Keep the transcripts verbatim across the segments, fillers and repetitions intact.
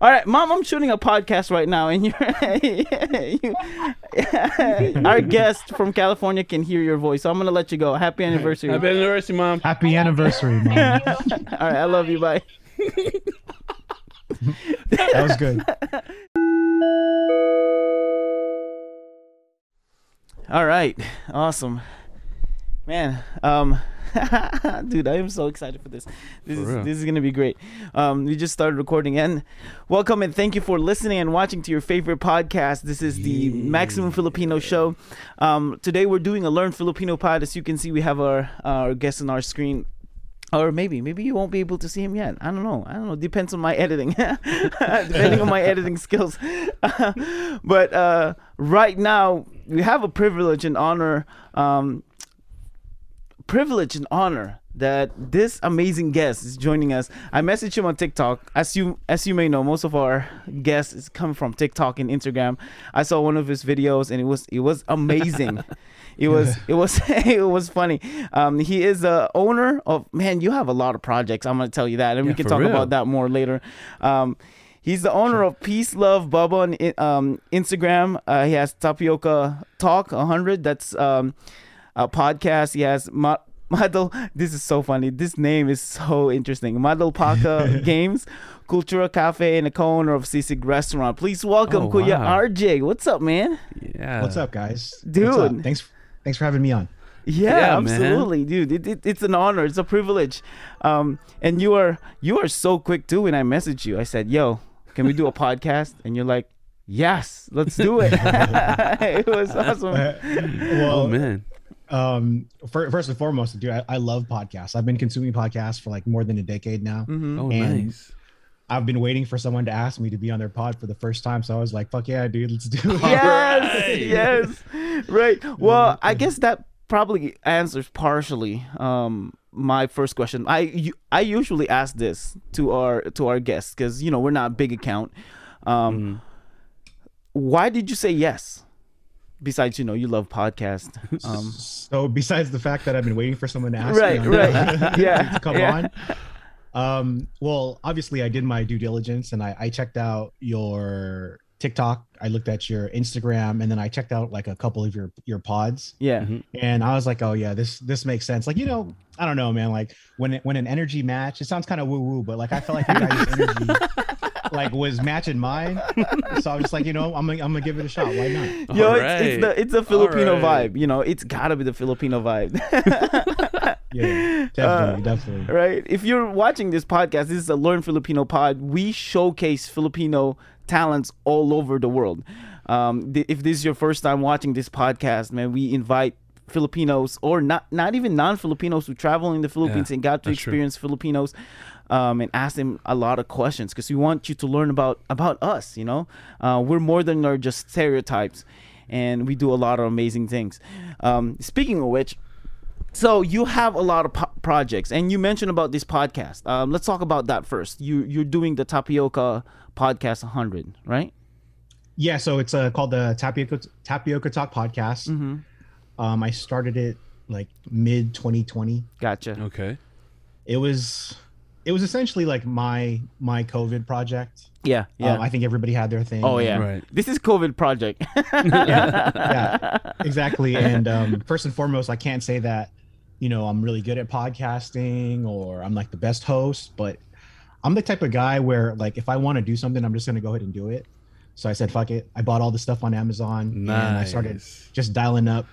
All right, Mom, I'm shooting a podcast right now, and you're, you, our guest from California can hear your voice. So I'm gonna let you go. Happy anniversary! Happy anniversary, Mom! Happy anniversary, Mom! All right, I love you. Bye. That was good. All right, awesome, man. Um. Dude, I am so excited for this. This for is, this is gonna be great. Um, we just started recording, and welcome and thank you for listening and watching to your favorite podcast. This is the yeah. Maximum Filipino Show. Um, today we're doing a Learn Filipino Pod. As you can see, we have our our guest on our screen. Or maybe, maybe you won't be able to see him yet. I don't know. I don't know. Depends on my editing. Depending on my editing skills. But uh, right now we have a privilege and honor. Um, privilege and honor that this amazing guest is joining us. I messaged him on TikTok. As you as you may know, most of our guests come from TikTok and Instagram. I saw one of his videos and it was it was amazing. It was it was it was funny. Um, he is the owner of man. You have a lot of projects. I'm gonna tell you that, and yeah, we can talk real. about that more later. Um, he's the owner sure. of Peace Love Boba on um, Instagram. Uh, he has Tapioca Talk one hundred. That's um, a podcast. He has Ma- Madal. This is so funny. This name is so interesting. Mad Alpaca Games, Kultura Cafe, and a co-owner of Sisig Restaurant. Please welcome oh, Kuya wow. R J. What's up, man? Yeah. What's up, guys? Dude, up? thanks. Thanks for having me on. Yeah, yeah absolutely, man. Dude. It, it, it's an honor. It's a privilege. Um, and you are you are so quick too. When I messaged you, I said, "Yo, can we do a podcast?" And you're like, "Yes, let's do it." It was awesome. Well, oh man. Um, first and foremost, dude, I, I love podcasts. I've been consuming podcasts for like more than a decade now. Mm-hmm. Oh, and nice. I've been waiting for someone to ask me to be on their pod for the first time. So I was like, fuck yeah, dude, let's do it. Yes, yes. Right. Well, I guess that probably answers partially um, my first question. I, I usually ask this to our, to our guests because, you know, we're not a big account. Um, mm. Why did you say yes? Besides, you know, you love podcasts. Um, so besides the fact that I've been waiting for someone to ask right, me, right, right, yeah, to come yeah. on. Um, well, obviously, I did my due diligence and I, I checked out your TikTok. I looked at your Instagram, and then I checked out like a couple of your your pods. Yeah, mm-hmm. And I was like, oh yeah, this this makes sense. Like, you know, I don't know, man. Like when it, when an energy match, it sounds kind of woo woo, but like I felt like you guys' energy. Like was matching mine, so I'm just like, you know, I'm gonna, I'm gonna give it a shot. Why not? Yo, it's, right. it's the it's a Filipino right. vibe. You know, it's gotta be the Filipino vibe. Yeah, definitely, uh, definitely. Right. If you're watching this podcast, this is a Learn Filipino Pod. We showcase Filipino talents all over the world. Um, th- if this is your first time watching this podcast, man, we invite Filipinos or not, not even non-Filipinos who travel in the Philippines yeah, and got to experience true. Filipinos. Um, and ask them a lot of questions because we want you to learn about about us. You know, uh, we're more than our just stereotypes, and we do a lot of amazing things. Um, speaking of which, so you have a lot of po- projects, and you mentioned about this podcast. Um, let's talk about that first. You you're doing the Tapioca Podcast one hundred, right? Yeah, so it's uh, called the Tapioca Tapioca Talk Podcast. Mm-hmm. Um, I started it like mid twenty twenty. Gotcha. Okay. It was. It was essentially like my my COVID project. Yeah, yeah. Um, I think everybody had their thing. Oh yeah, right. This is COVID project. yeah, yeah, exactly. And um, first and foremost, I can't say that you know I'm really good at podcasting or I'm like the best host, but I'm the type of guy where like if I want to do something, I'm just gonna go ahead and do it. So I said, fuck it. I bought all the stuff on Amazon nice. and I started just dialing up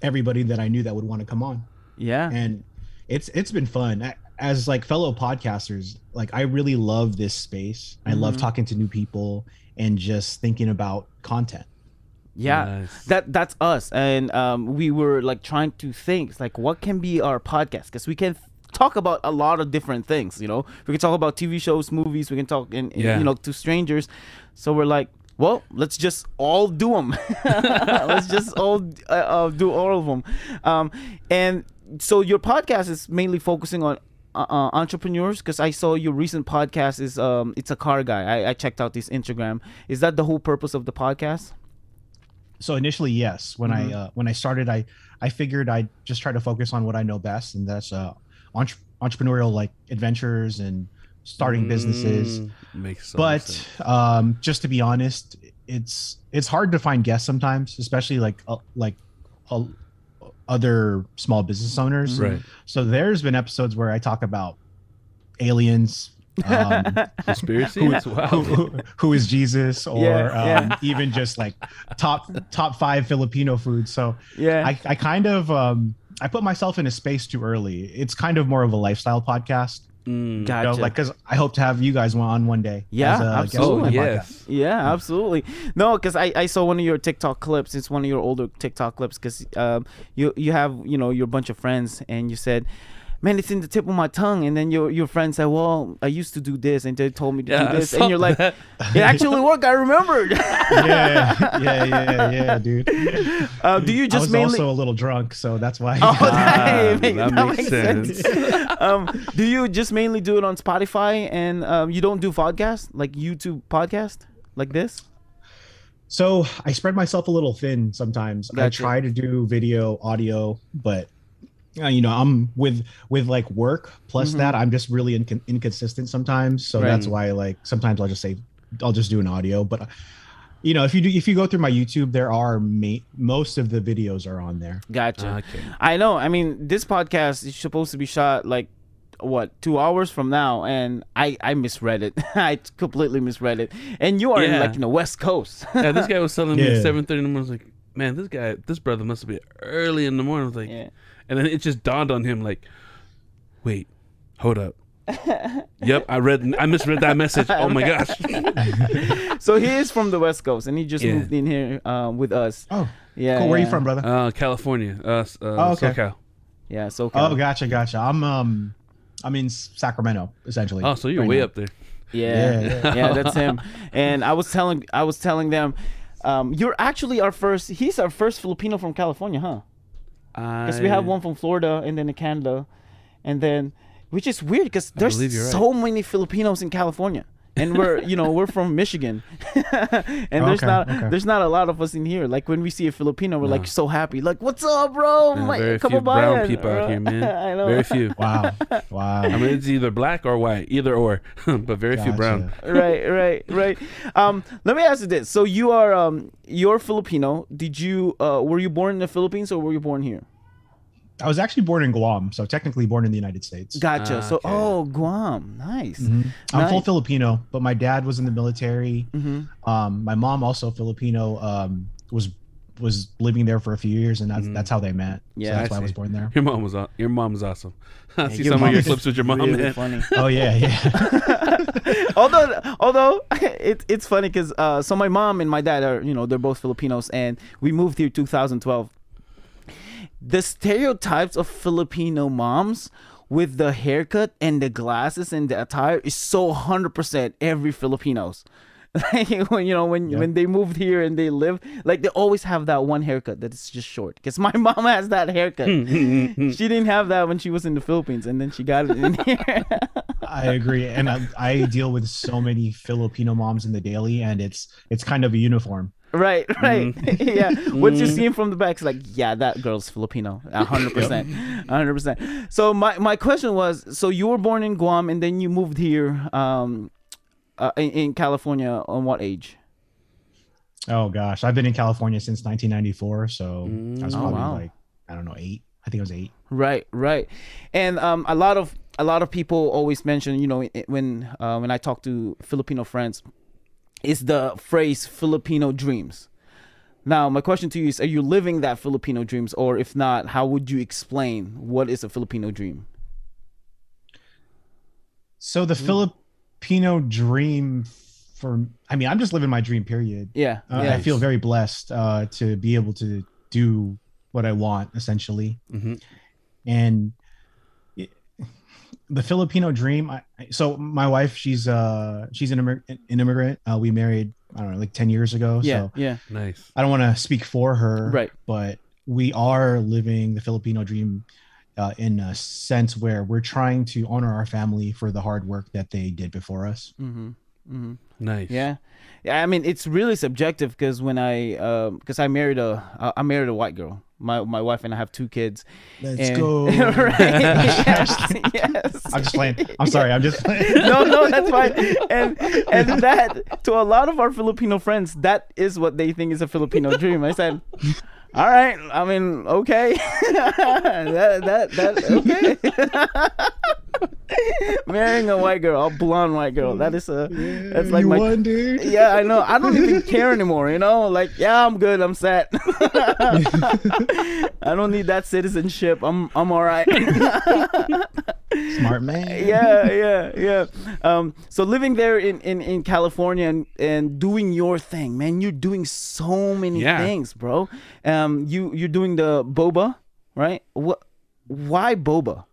everybody that I knew that would want to come on. Yeah, and it's it's been fun. I, As like fellow podcasters, like I really love this space. I mm-hmm. love talking to new people and just thinking about content. Yeah, nice. that that's us. And um, we were like trying to think like what can be our podcast because we can talk about a lot of different things. You know, we can talk about T V shows, movies. We can talk in, in yeah. you know to strangers. So we're like, well, let's just all do them. Let's just all uh, uh, do all of them. Um, and so your podcast is mainly focusing on. Uh, entrepreneurs, because I saw your recent podcast is um it's a car guy. I, I checked out this Instagram. Is that the whole purpose of the podcast? So initially, yes. When mm-hmm. I uh, when I started, I I figured I'd just try to focus on what I know best, and that's uh entre- entrepreneurial like adventures and starting mm, businesses. Makes so but sense. Um, just to be honest, it's it's hard to find guests sometimes, especially like uh, like uh, other small business owners. Right. So there's been episodes where I talk about aliens. Um, conspiracy who, who, who, who is Jesus or yeah, yeah. Um, even just like top top five Filipino food. So yeah, I, I kind of um, I put myself in a space too early. It's kind of more of a lifestyle podcast. Mm, gotcha. You know, like, because I hope to have you guys on one day. Yeah, a, absolutely. Yes. Yeah, absolutely. No, because I, I saw one of your TikTok clips. It's one of your older TikTok clips because um, you you have, you know, your bunch of friends and you said, man, it's in the tip of my tongue. And then your your friend said, well, I used to do this and they told me to yeah, do this. And you're like, that. It actually worked. I remembered. yeah, yeah, yeah, yeah, dude. Uh, do you just I was mainly... also a little drunk, so that's why. Oh, that, ah, make, that, that makes, makes sense. sense. um, do you just mainly do it on Spotify and um, you don't do podcast, like YouTube podcast like this? So I spread myself a little thin sometimes. Gotcha. I try to do video, audio, but... you know, I'm with with like work plus mm-hmm. that I'm just really inc- inconsistent sometimes. So right. that's why, like, sometimes I'll just say I'll just do an audio. But, you know, if you do, if you go through my YouTube, there are ma- most of the videos are on there. Gotcha. Okay. I know. I mean, this podcast is supposed to be shot like, what, two hours from now, and I, I misread it. I completely misread it. And you are yeah. in, like, in the West Coast. yeah, this guy was telling yeah. me at seven thirty in the morning. I was like, man, this guy, this brother must be early in the morning. I was like, yeah. And then it just dawned on him, like, wait, hold up. Yep, I read, I misread that message. Oh my gosh. So he is from the West Coast, and he just yeah. moved in here uh, with us. Oh, yeah. Cool. Where yeah. are you from, brother? Uh, California. Uh, uh, oh, okay. SoCal. Yeah, SoCal. Oh, gotcha, gotcha. I'm um, I'm in Sacramento, essentially. Oh, so you're right way now. Up there. Yeah, yeah, yeah. yeah, that's him. And I was telling, I was telling them, um, you're actually our first. He's our first Filipino from California, huh? Because we have one from Florida and then in Canada, and then which is weird because there's right. so many Filipinos in California, and we're you know we're from Michigan, and oh, there's okay, not okay. there's not a lot of us in here. Like when we see a Filipino, we're no. like so happy, like what's up, bro? No, like, very come few brown by people bro. Out here, man. I know. Very few. Wow, wow. I mean, it's either black or white, either or, but very gotcha. Few brown. Right, right, right. Um, let me ask you this: so you are um you're Filipino. Did you uh were you born in the Philippines or were you born here? I was actually born in Guam, so technically born in the United States. Gotcha. Ah, so, okay. oh, Guam. Nice. Mm-hmm. I'm nice. Full Filipino, but my dad was in the military. Mm-hmm. Um, my mom, also Filipino, um, was was living there for a few years, and that's, mm-hmm. that's how they met. Yeah, so that's I why see. I was born there. Your mom was your mom was awesome. I yeah, see some of your clips with your mom. Really man. Funny. Oh, yeah, yeah. although although it, it's funny because, uh, so my mom and my dad are, you know, they're both Filipinos, and we moved here two thousand twelve. The stereotypes of Filipino moms with the haircut and the glasses and the attire is so one hundred percent every Filipinos. Like, when, you know, when yeah. when they moved here and they lived, like they always have that one haircut that is just short. Because my mom has that haircut. She didn't have that when she was in the Philippines, and then she got it in here. I agree, and I, I deal with so many Filipino moms in the daily, and it's it's kind of a uniform. Right, right. Mm. yeah. What you see from the back is like, yeah, that girl's Filipino. one hundred percent. one hundred percent. So my, my question was, so you were born in Guam and then you moved here um, uh, in, in California on what age? Oh, gosh. I've been in California since nineteen ninety-four. So mm. I was probably oh, wow. like, I don't know, eight. I think I was eight. Right, right. And um, a lot of a lot of people always mention, you know, when uh, when I talk to Filipino friends, is the phrase Filipino dreams. Now, my question to you is, are you living that Filipino dreams? Or if not, how would you explain what is a Filipino dream? So the mm. Filipino dream for, I mean, I'm just living my dream, period. Yeah. Uh, nice. I feel very blessed uh, to be able to do what I want, essentially. Mm-hmm. And it, the Filipino dream, I, so my wife, she's uh she's an, Amer- an immigrant. Uh, we married, I don't know, like ten years ago. Yeah, so yeah. Nice. I don't want to speak for her, right? But we are living the Filipino dream uh, in a sense where we're trying to honor our family for the hard work that they did before us. Mm-hmm. Mm-hmm. Nice. Yeah. Yeah. I mean, it's really subjective because when I, because uh, I married a, I married a white girl. My my wife and I have two kids. Let's and, go. Right? Yes, yes. I'm just playing. I'm sorry. I'm just playing. No, no, that's fine. And and that, to a lot of our Filipino friends, that is what they think is a Filipino dream. I said, all right. I mean, okay. that that that okay. Marrying a white girl, a blonde white girl. That is a. Yeah, that's like you my. Won, dude. Yeah, I know. I don't even care anymore. You know, like yeah, I'm good. I'm set. I don't need that citizenship. I'm I'm all right. Smart man. Yeah, yeah, yeah. Um, so living there in, in, in California and, and doing your thing, man. You're doing so many yeah. things, bro. Um, you you're doing the boba, right? What? Why boba?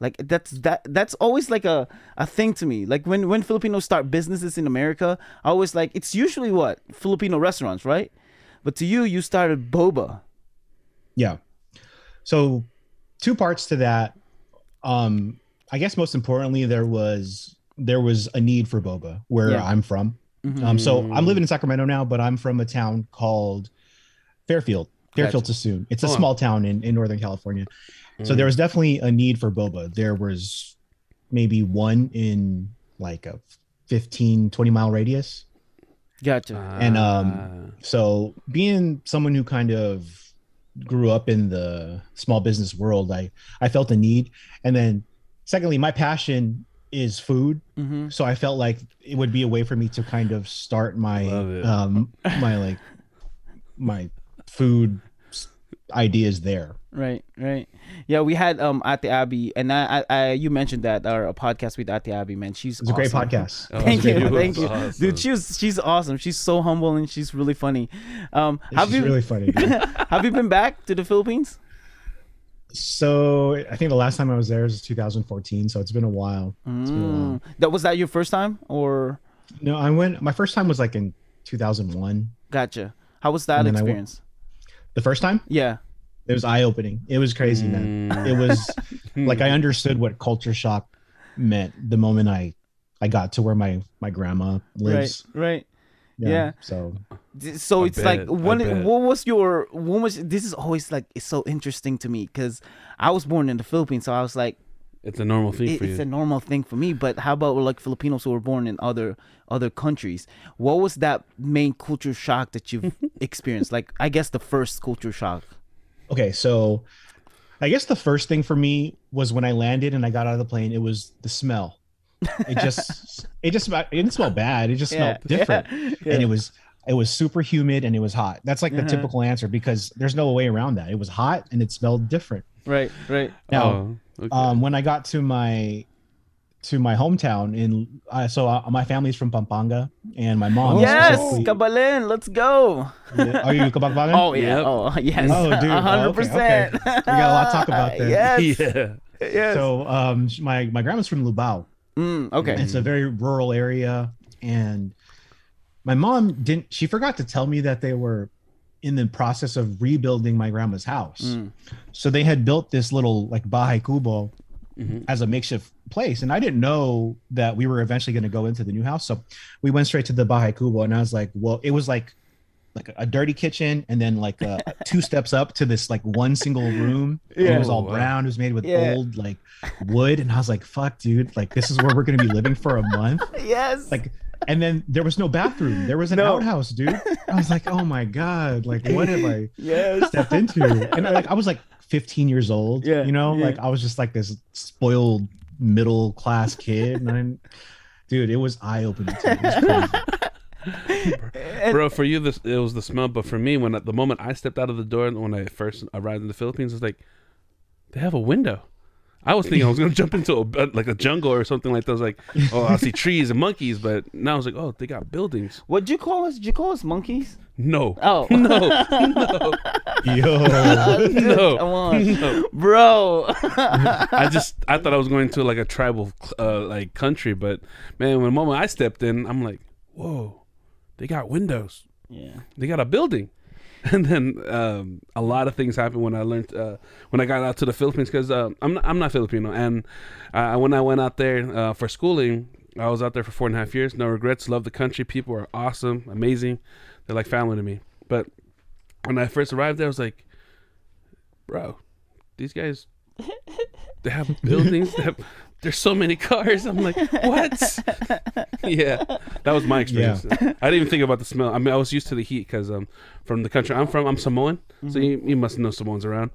Like that's that that's always like a, a thing to me. Like when when Filipinos start businesses in America, I always like it's usually what Filipino restaurants, right? But to you, you started boba. Yeah. So two parts to that. Um, I guess most importantly, there was there was a need for boba where yeah. I'm from. Mm-hmm. Um, so I'm living in Sacramento now, but I'm from a town called Fairfield. Fairfield gotcha. Soon. It's Hold a small on. Town in, in Northern California. Mm. So there was definitely a need for boba. There was maybe one in like a fifteen, twenty mile radius. Gotcha. And um, so being someone who kind of grew up in the small business world, I, I felt a need. And then secondly, my passion is food. Mm-hmm. So I felt like it would be a way for me to kind of start my, um, my, like my food ideas there. Right. Right. Yeah. We had, um, Ate Abby and I, I, I you mentioned that our a podcast with Ate Abby, man, she's it's awesome. A great podcast. Oh, thank you. Great. Thank you. Awesome. Dude. She was, she's awesome. She's so humble and she's really funny. Um, yeah, have she's you really funny? Have you been back to the Philippines? So I think the last time I was there was two thousand fourteen. So it's been a while. Mm. It's been a while. That was that your first time or? No, I went, my first time was like in two thousand one. Gotcha. How was that and experience? Went, the first time? Yeah. It was eye-opening. It was crazy, man. It was like I understood what culture shock meant the moment I, I got to where my my grandma lives. Right, right. Yeah. yeah. So, so I it's bet, like when it, what was your when was this is always like it's so interesting to me because I was born in the Philippines, so I was like, it's a normal thing. It, for you. It's a normal thing for me. But how about like Filipinos who were born in other other countries? What was that main culture shock that you've experienced? Like I guess the first culture shock. Okay, so I guess the first thing for me was when I landed and I got out of the plane, it was the smell. It just, it just, it didn't smell bad. It just yeah, smelled different. Yeah, yeah. And it was, it was super humid and it was hot. That's like the uh-huh. typical answer because there's no way around that. It was hot and it smelled different. Right, right. Now, oh, okay. um, when I got to my, to my hometown in, uh, so uh, my family's from Pampanga and my mom. Yes, Kabalen, let's go. Yeah. Are you Kapampangan? Oh yeah. Oh yes. Oh dude, hundred oh, okay, percent. Okay. We got a lot to talk about there. Yes. Yeah. Yes. So um, my my grandma's from Lubao. Mm, okay. It's a very rural area, and my mom didn't. She forgot to tell me that they were in the process of rebuilding my grandma's house. Mm. So they had built this little like bahay kubo. Mm-hmm. As a makeshift place. And I didn't know that we were eventually going to go into the new house. So we went straight to the Bahay Kubo and I was like, well, it was like, like a dirty kitchen and then like a, two steps up to this, like one single room. Yeah. It was all brown. It was made with yeah. old like wood. And I was like, fuck dude, like this is where we're going to be living for a month. Yes. Like, and then there was no bathroom. There was an no. outhouse, dude. I was like, oh my God, like what have I yes. stepped into? And I, like, I was like, fifteen years old, yeah, you know, yeah. like I was just like this spoiled middle class kid. And I'm, dude, it was eye opening to me. Bro, for you, this it was the smell. But for me, when at the moment I stepped out of the door, when I first arrived in the Philippines, it's like they have a window. I was thinking I was gonna jump into a, like a jungle or something like that. I was like, oh, I see trees and monkeys, but now I was like, oh, they got buildings. What'd you call us? Did you call us monkeys? No. Oh no, no. Yo, oh, dude, no, come on, no. Bro. I just I thought I was going to like a tribal uh, like country, but man, when the moment I stepped in, I'm like, whoa, they got windows. Yeah, they got a building. And then um, a lot of things happened when I learned uh, when I got out to the Philippines because uh, I'm not, I'm not Filipino. And uh, when I went out there uh, for schooling, I was out there for four and a half years. No regrets. Love the country. People are awesome, amazing. They're like family to me. But when I first arrived there, I was like, bro, these guys, they have buildings, they have, there's so many cars. I'm like, what? Yeah, that was my experience. Yeah. I didn't even think about the smell. I mean, I was used to the heat because um, from the country I'm from, I'm Samoan, mm-hmm. so you, you must know Samoans around.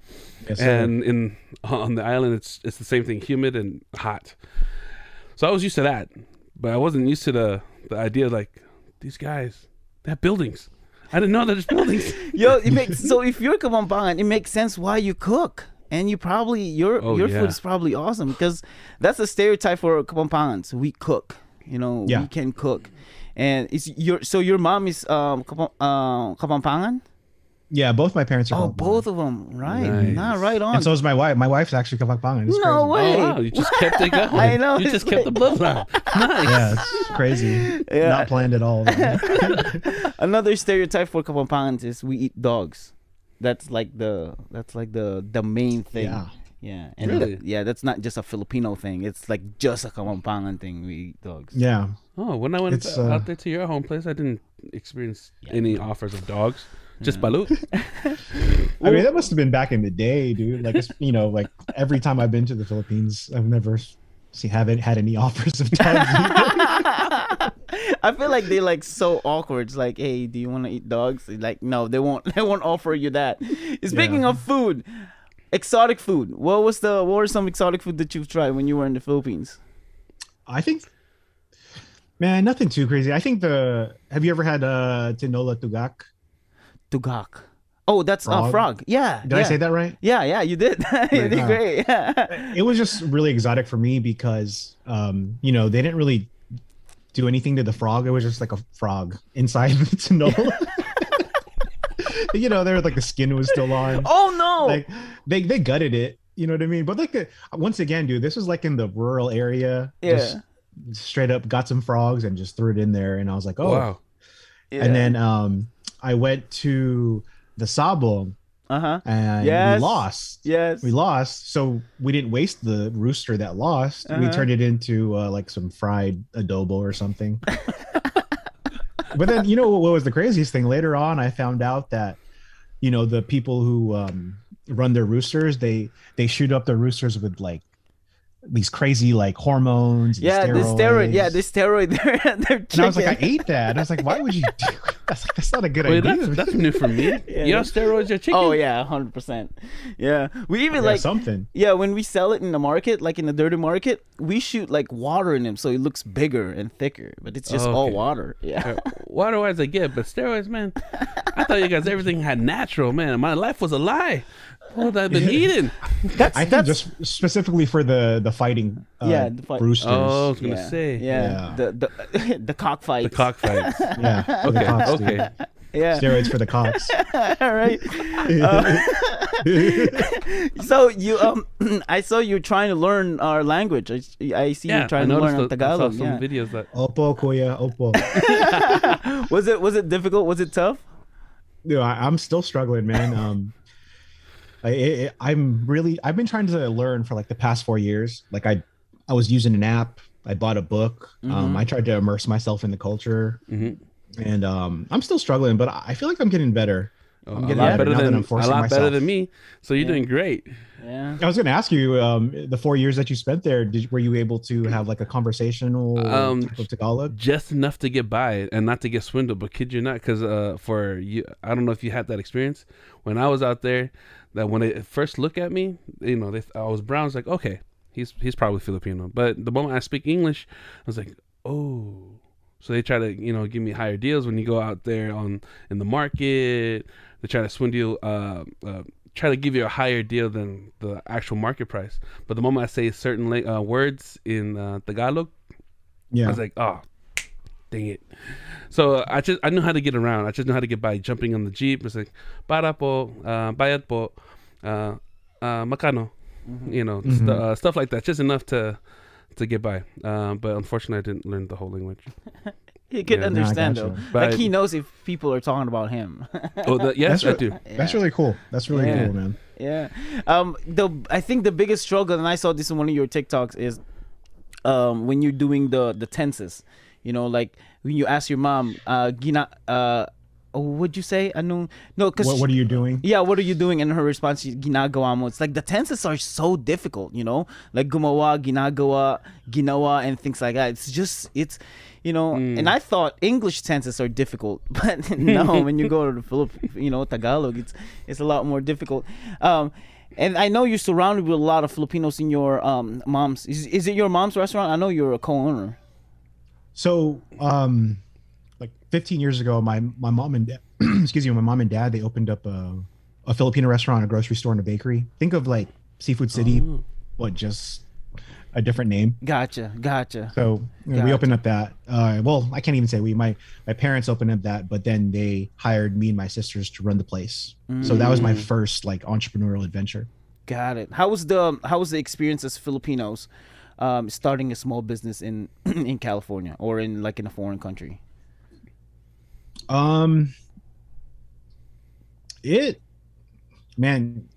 Yes, and sir. in on the island, it's it's the same thing, humid and hot. So I was used to that, but I wasn't used to the the idea like these guys, they have buildings. I didn't know that there's buildings. Yo, it makes so if you're Kapampangan, it makes sense why you cook. And you probably your oh, your yeah. food is probably awesome because that's a stereotype for Kapampangans. We cook, you know, yeah. we can cook, and it's your so your mom is um uh, Kapampangan. Yeah, both my parents are. Oh, Kapampangan. Both of them, right? Nice. Nah, right on. And so is my wife. My wife's actually Kapampangan. It's no crazy. way! Oh, wow. You just kept it going. I know. You just kept the bloodline. Nice. Yeah, it's crazy. Yeah. Not planned at all. Another stereotype for Kapampangans is we eat dogs. That's like the that's like the the main thing. Yeah, yeah, and really? That, yeah, that's not just a Filipino thing. It's like just a Kapampangan thing. We eat dogs. Yeah. Oh, when I went to, uh, out there to your home place, I didn't experience yeah. any offers of dogs. Just yeah. balut. I mean, that must have been back in the day, dude. Like, it's, you know, like every time I've been to the Philippines, I've never seen haven't had any offers of dogs. I feel like they like so awkward. It's like, hey, do you want to eat dogs? It's like, no, they won't. They won't offer you that. Speaking yeah. of food, exotic food. What was the? What were some exotic food that you've tried when you were in the Philippines? I think, man, nothing too crazy. I think the. Have you ever had uh, tinola tugak? Tugak. Oh, that's a frog. Uh, frog. Yeah. Did yeah. I say that right? Yeah, yeah, you did. you right. did uh, great. Yeah. It was just really exotic for me because, um, you know, they didn't really do anything to the frog. It was just like a frog inside the tinola. You know, there was like the skin was still on. Oh no! Like they they gutted it. You know what I mean? But like the, once again, dude, this was like in the rural area. Yeah. Just straight up got some frogs and just threw it in there, and I was like, oh. Wow. Yeah. And then um, I went to the Sabong. Uh huh. And yes. we lost. Yes. We lost. So we didn't waste the rooster that lost. Uh-huh. We turned it into uh, like some fried adobo or something. But then, you know, what was the craziest thing? Later on, I found out that, you know, the people who um, run their roosters, they they shoot up their roosters with like these crazy like hormones. And yeah, steroids. the steroid. Yeah, the steroid. They're, they're and I was like, I ate that. I was like, why would you do it? That's, like, that's not a good Wait, idea. That's, that's new for me. Yeah. You know, steroids are chicken. Oh yeah, hundred percent. Yeah, we even yeah, like something. Yeah, when we sell it in the market, like in the dirty market, we shoot like water in them, so it looks bigger and thicker. But it's just okay. all water. Yeah, water-wise I get, but steroids, man. I thought you guys everything had natural, man. My life was a lie. What I've been eating. That's, I think that's... just specifically for the the fighting. Uh, yeah, the fight. Roosters. Oh, I was gonna yeah. say. Yeah. yeah, the the the cockfights. The cockfights. Yeah. Okay. Cocks, okay. Yeah. Steroids for the cocks. All right. Uh, so you um, I saw you trying to learn our language. I, I see yeah, you trying I to learn the, Tagalog. I saw some yeah. videos that. Opo kuya, opo. Was it was it difficult? Was it tough? Dude, I, I'm still struggling, man. Um. I, it, I'm really, I've been trying to learn for like the past four years. Like I, I was using an app. I bought a book. Mm-hmm. Um, I tried to immerse myself in the culture mm-hmm. and um, I'm still struggling, but I feel like I'm getting better. Oh, I'm getting a lot better, better than, I'm forcing a lot myself. better than me. So you're yeah. doing great. Yeah. I was going to ask you, um, the four years that you spent there, did, were you able to have like a conversational um, type of Tagalog? Just enough to get by and not to get swindled, but kid you not, because uh, for you, I don't know if you had that experience when I was out there. That when they first look at me, you know, they, I was brown. I was like, okay, he's he's probably Filipino. But the moment I speak English, I was like, oh. So they try to, you know, give me higher deals when you go out there on in the market. They try to swindle you, uh, uh, try to give you a higher deal than the actual market price. But the moment I say certain la- uh, words in uh, Tagalog, yeah. I was like, oh. Dang it. So uh, I just I know how to get around. I just know how to get by jumping on the Jeep. It's like para po, uh, bayad po, uh, uh, makano, mm-hmm. you know, mm-hmm. st- uh, stuff like that. Just enough to to get by. Uh, but unfortunately, I didn't learn the whole language. He could yeah, understand no, though. But like I, he knows if people are talking about him. Oh, the, yes, that's I do. Re- that's really cool. That's really yeah. cool, man. Yeah. Um. The I think the biggest struggle, and I saw this in one of your TikToks, is um when you're doing the the tenses. You know, like when you ask your mom, uh, gina, uh, would you say? Anong, no, cause what, what are you doing? Yeah, what are you doing? And her response, ginagawa mo. It's like the tenses are so difficult, you know? Like gumawa, ginagawa, ginawa, and things like that. It's just, it's, you know, mm. and I thought English tenses are difficult. But no, when you go to the Philippines, you know, Tagalog, it's, it's a lot more difficult. Um, and I know you're surrounded with a lot of Filipinos in your um, mom's. Is, is it your mom's restaurant? I know you're a co-owner. So, um... like fifteen years ago, my my mom and excuse me, my mom and dad, they opened up a, a Filipino restaurant, a grocery store, and a bakery. Think of like Seafood City, oh. but just a different name. Gotcha, gotcha. So you know, gotcha. we opened up that. Uh, well, I can't even say we. My my parents opened up that, but then they hired me and my sisters to run the place. Mm. So that was my first like entrepreneurial adventure. Got it. How was the how was the experience as Filipinos um, starting a small business in in California or in like in a foreign country? Um, it, man,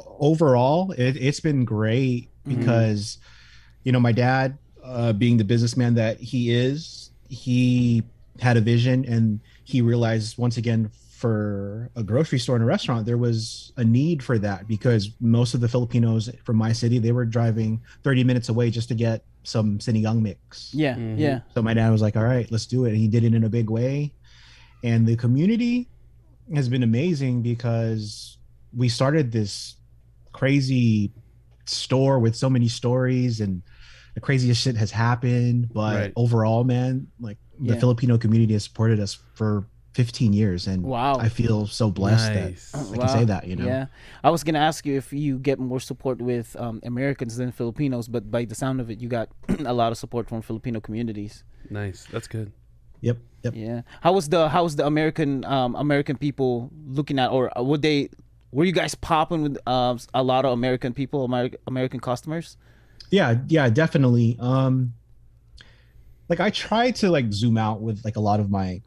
overall, it, it's been great because, mm-hmm. you know, my dad, uh, being the businessman that he is, he had a vision and he realized once again for a grocery store and a restaurant, there was a need for that because most of the Filipinos from my city, they were driving thirty minutes away just to get some sinigang mix. Yeah. Mm-hmm. Yeah. So my dad was like, all right, let's do it. And he did it in a big way. And the community has been amazing because we started this crazy store with so many stories and the craziest shit has happened. But right. overall, man, like yeah. the Filipino community has supported us for fifteen years. And wow. I feel so blessed nice. that I wow. can say that, you know? Yeah. I was going to ask you if you get more support with um, Americans than Filipinos, but by the sound of it, you got a lot of support from Filipino communities. Nice. That's good. Yep. Yep. Yeah. How was the How was the American um, American people looking at, or would they? Were you guys popping with uh, a lot of American people, Amer- American customers? Yeah. Yeah. Definitely. Um, like I try to like zoom out with like a lot of my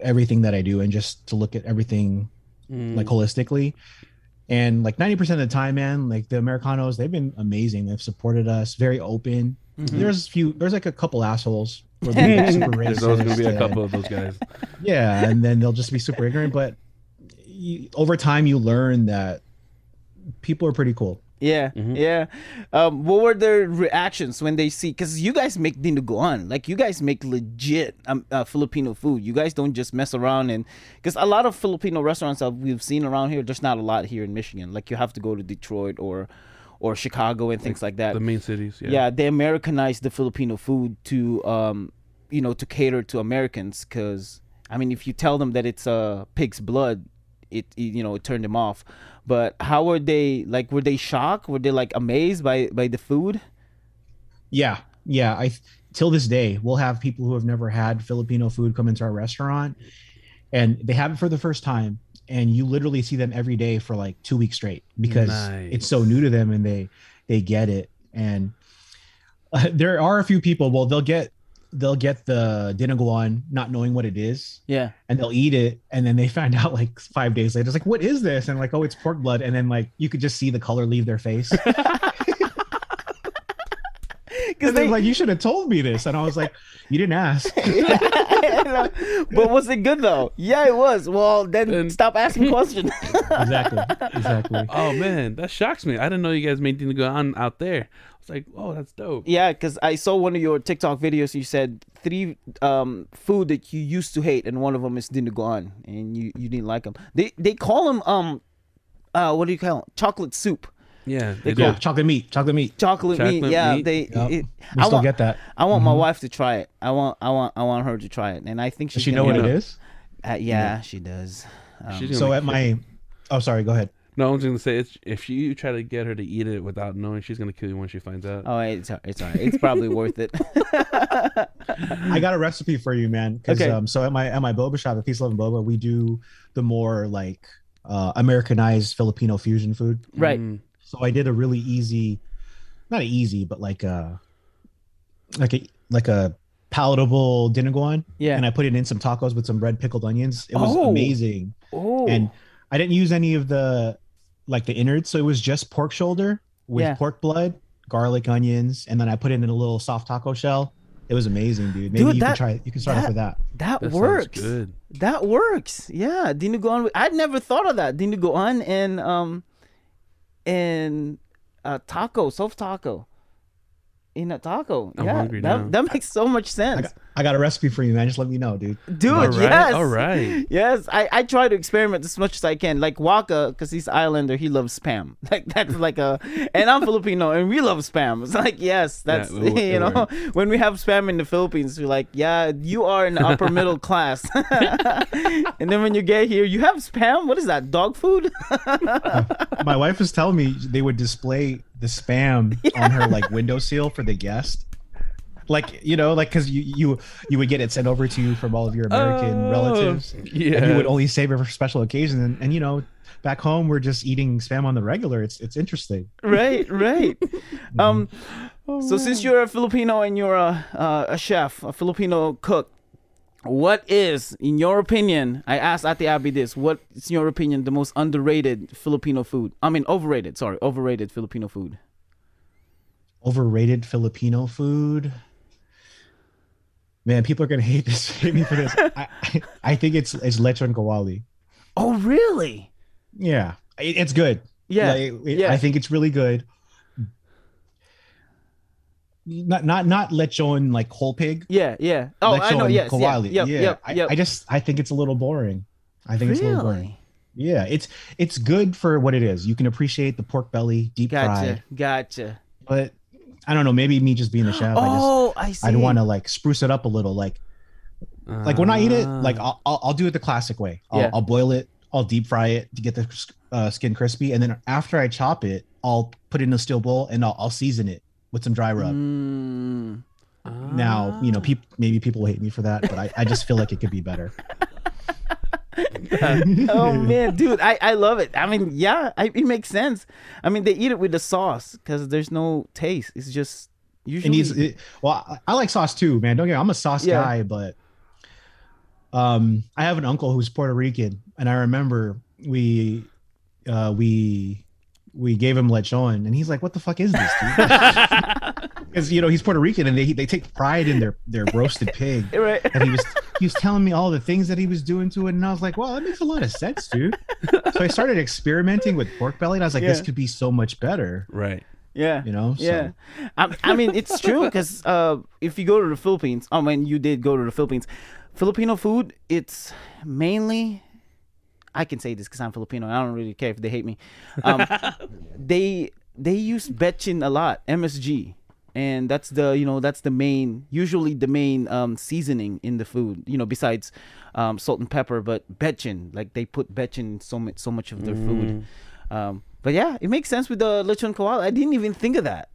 everything that I do, and just to look at everything mm. like holistically. And like ninety percent of the time, man, like the Americanos, they've been amazing. They've supported us. Very open. Mm-hmm. There's a few. There's like a couple assholes. Super There's always gonna be a couple of those guys. Yeah, and then they'll just be super ignorant. But you, over time, you learn that people are pretty cool. Yeah, mm-hmm. yeah. Um, what were their reactions when they see? Because you guys make dinuguan, like you guys make legit um, uh, Filipino food. You guys don't just mess around and because a lot of Filipino restaurants that we've seen around here, there's not a lot here in Michigan. Like you have to go to Detroit or. or Chicago and things like, like that. The main cities, yeah. Yeah, they Americanized the Filipino food to, um, you know, to cater to Americans because, I mean, if you tell them that it's uh, pig's blood, it, it, you know, it turned them off. But how were they, like, were they shocked? Were they, like, amazed by, by the food? Yeah, yeah. I till this day, we'll have people who have never had Filipino food come into our restaurant, and they have it for the first time. And you literally see them every day for like two weeks straight because nice. it's so new to them and they they get it. And uh, there are a few people. Well, they'll get they'll get the dinuguan not knowing what it is. Yeah, and they'll eat it, and then they find out like five days later. It's like, what is this? And like, oh, it's pork blood. And then like you could just see the color leave their face. Because they're like, you should have told me this. And I was like, you didn't ask. But was it good, though? Yeah, it was. Well, then and... stop asking questions. Exactly. Exactly. Oh, man. That shocks me. I didn't know you guys made things go on out there. I was like, oh, that's dope. Yeah, because I saw one of your TikTok videos. You said three um, food that you used to hate, and one of them is dinuguan, and you, you didn't like them. They they call them, um, uh, what do you call them? Chocolate soup. Yeah, they go yeah, chocolate meat, chocolate meat, chocolate, chocolate meat. Yeah, meat. they. Yep. It, we I still want, get that. I want mm-hmm. my wife to try it. I want, I want, I want her to try it, and I think she. Does she know what it is? Uh, yeah, yeah, she does. Um, so at my, food. oh sorry, go ahead. No, I was gonna say it's, if you, you try to get her to eat it without knowing, she's gonna kill you when she finds out. Oh, it's it's alright. It's probably worth it. I got a recipe for you, man. Okay. Um, so at my at my boba shop at Peace Love Boba, we do the more like uh, Americanized Filipino fusion food. Right. Mm. So I did a really easy, not easy, but like a, like a, like a palatable dinuguan. Yeah. And I put it in some tacos with some red pickled onions. It was oh. amazing. Oh. And I didn't use any of the, like the innards. So it was just pork shoulder with yeah. pork blood, garlic, onions. And then I put it in a little soft taco shell. It was amazing, dude. Maybe dude, you that, can try. You can start that, off with that. That, that works. Good. That works. Yeah, dinuguan. I'd never thought of that. Dinuguan and um, and uh, taco, soft taco, in a taco. I'm yeah, that now. that makes so much sense. I got, I got a recipe for you, man. Just let me know, dude. Dude, all right, yes, all right. Yes, I I try to experiment as much as I can. Like Waka, because he's Islander, he loves spam. Like that's like a, and I'm Filipino, and we love spam. It's like yes, that's yeah, you know work. When we have spam in the Philippines, we're like yeah, you are an upper middle class, and then when you get here, you have spam. What is that? Dog food? uh, my wife was telling me they would display the spam yeah. on her like windowsill for the guest. Like, you know, like, because you, you you would get it sent over to you from all of your American oh, relatives. Yeah. And you would only save it for special occasions. And, and, you know, back home, we're just eating spam on the regular. It's it's interesting. Right, right. Mm-hmm. um, oh, so wow. Since you're a Filipino and you're a, uh, a chef, a Filipino cook, what is, in your opinion, I asked Ate Abby this, what is, in your opinion, the most underrated Filipino food? I mean, overrated, sorry, overrated Filipino food. Overrated Filipino food? Man, people are gonna hate this. Hate me for this. I, I, I think it's it's lechon kawali. Oh, really? Yeah, it, it's good. Yeah, like, it, yeah, I think it's really good. Not not not lechon like whole pig. Yeah, yeah. Oh, lechon I know. Yes, kawali. Yeah, yep, yeah. Yep, yep. I, I just I think it's a little boring. I think really? it's a little boring. Yeah, it's it's good for what it is. You can appreciate the pork belly deep gotcha, fried. Gotcha. Gotcha. But I don't know, maybe me just being the chef, oh, I just, I see. I'd want to like spruce it up a little. Like, uh, like when I eat it, like I'll, I'll, I'll do it the classic way. I'll, yeah. I'll boil it, I'll deep fry it to get the uh, skin crispy. And then after I chop it, I'll put it in a steel bowl and I'll, I'll season it with some dry rub. Mm. Uh, now, you know, people, maybe people hate me for that, but I, I just feel like it could be better. Oh man, dude, I, I love it. I mean, yeah, I, it makes sense. I mean, they eat it with the sauce because there's no taste. It's just usually. It needs, it, well, I, I like sauce too, man. Don't get me wrong, I'm a sauce yeah. guy, but um, I have an uncle who's Puerto Rican, and I remember we uh, we we gave him lechon, and he's like, "What the fuck is this, dude?" Because you know he's Puerto Rican, and they they take pride in their their roasted pig. Right. And he was he was telling me all the things that he was doing to it, and I was like, "Wow, that makes a lot of sense, dude." So I started experimenting with pork belly, and I was like, yeah. "This could be so much better." Right. Yeah. You know. Yeah. So. I, I mean, it's true because uh, if you go to the Philippines, I mean, you did go to the Philippines. Filipino food, it's mainly. I can say this because I'm Filipino. And I don't really care if they hate me. Um, they they use betchin a lot, M S G. And that's the, you know, that's the main, usually the main um, seasoning in the food, you know, besides um, salt and pepper, but betchin, like they put betchin in so much, so much of their mm. food. Um, but yeah, it makes sense with the lechon kawal. I didn't even think of that.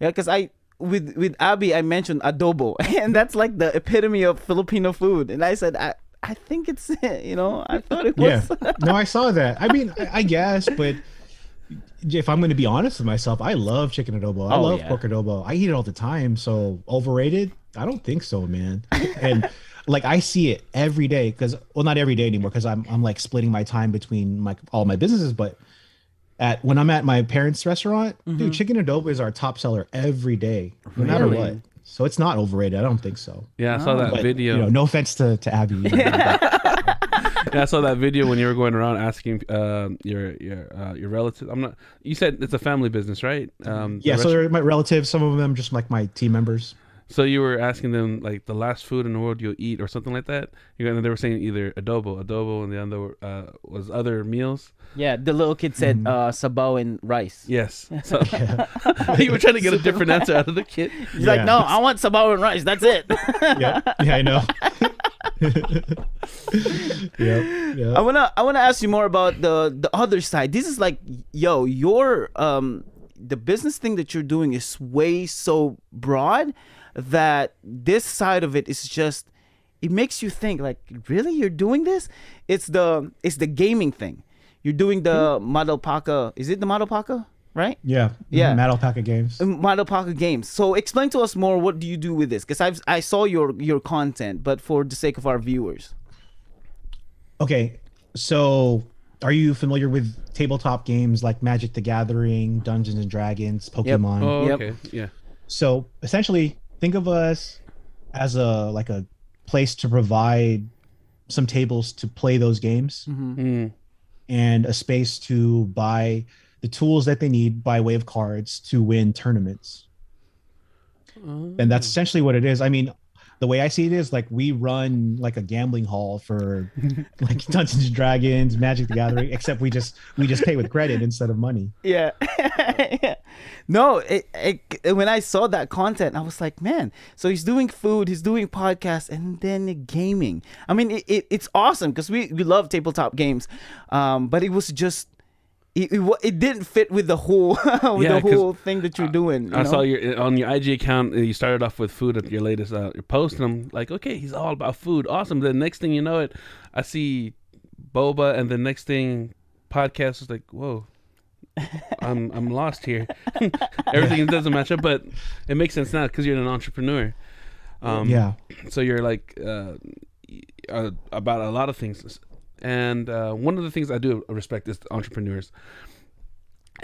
Yeah, because I, with, with Abby, I mentioned adobo and that's like the epitome of Filipino food. And I said, I, I think it's, you know, I thought it was. Yeah. No, I saw that. I mean, I, I guess, but... If I'm going to be honest with myself, I love chicken adobo. I oh, love yeah. pork adobo. I eat it all the time. So overrated? I don't think so, man. And like I see it every day because, well, not every day anymore because I'm I'm like splitting my time between my all my businesses. But at when I'm at my parents' restaurant, mm-hmm. dude, chicken adobo is our top seller every day, no really? matter what. So it's not overrated. I don't think so. Yeah, I saw that but, video. You know, no offense to to Abby. You know, yeah. Yeah, I saw that video when you were going around asking uh, your your uh, your relatives. I'm not. You said it's a family business, right? Um, yeah. The so they're my relatives. Some of them just like my team members. So you were asking them like the last food in the world you'll eat or something like that. And they were saying either adobo, adobo, and the other uh, was other meals. Yeah, the little kid said mm-hmm. uh, sabaw and rice. Yes. So yeah. You were trying to get a different answer out of the kid. He's yeah. like, no, I want sabaw and rice. That's it. Yeah. Yeah, I know. yep, yep. I wanna I wanna ask you more about the the other side. This is like, yo, your um the business thing that you're doing is way so broad that this side of it is just it makes you think like, really, you're doing this? It's the it's the gaming thing. You're doing the mm-hmm. Mad Alpaca. Is it the Mad Alpaca? Right? Yeah. Yeah. Mad Alpaca Games. Mad Alpaca Games. So explain to us more, what do you do with this? Because I've I saw your your content, but for the sake of our viewers. Okay. So are you familiar with tabletop games like Magic the Gathering, Dungeons and Dragons, Pokemon? Yep. Oh, okay. Yep. Yeah. So essentially think of us as a like a place to provide some tables to play those games, mm-hmm. Mm-hmm. and a space to buy the tools that they need by way of cards to win tournaments. Oh. And that's essentially what it is. I mean, the way I see it is like we run like a gambling hall for like Dungeons and Dragons, Magic the Gathering, except we just we just pay with credit instead of money. Yeah. Yeah. No, it, it, when I saw that content, I was like, man, so he's doing food, he's doing podcasts, and then gaming. I mean, it, it, it's awesome because we, we love tabletop games, um, but it was just, It, it, it didn't fit with the whole with yeah, the whole thing that you're doing. You I know? saw your on your I G account. You started off with food at your latest uh, your post, and I'm like, okay, he's all about food. Awesome. Then next thing you know, it I see Boba, and the next thing podcast was like, whoa, I'm I'm lost here. Everything doesn't match up, but it makes sense now because you're an entrepreneur. Um, yeah. So you're like uh, uh, about a lot of things. And uh, one of the things I do respect is entrepreneurs.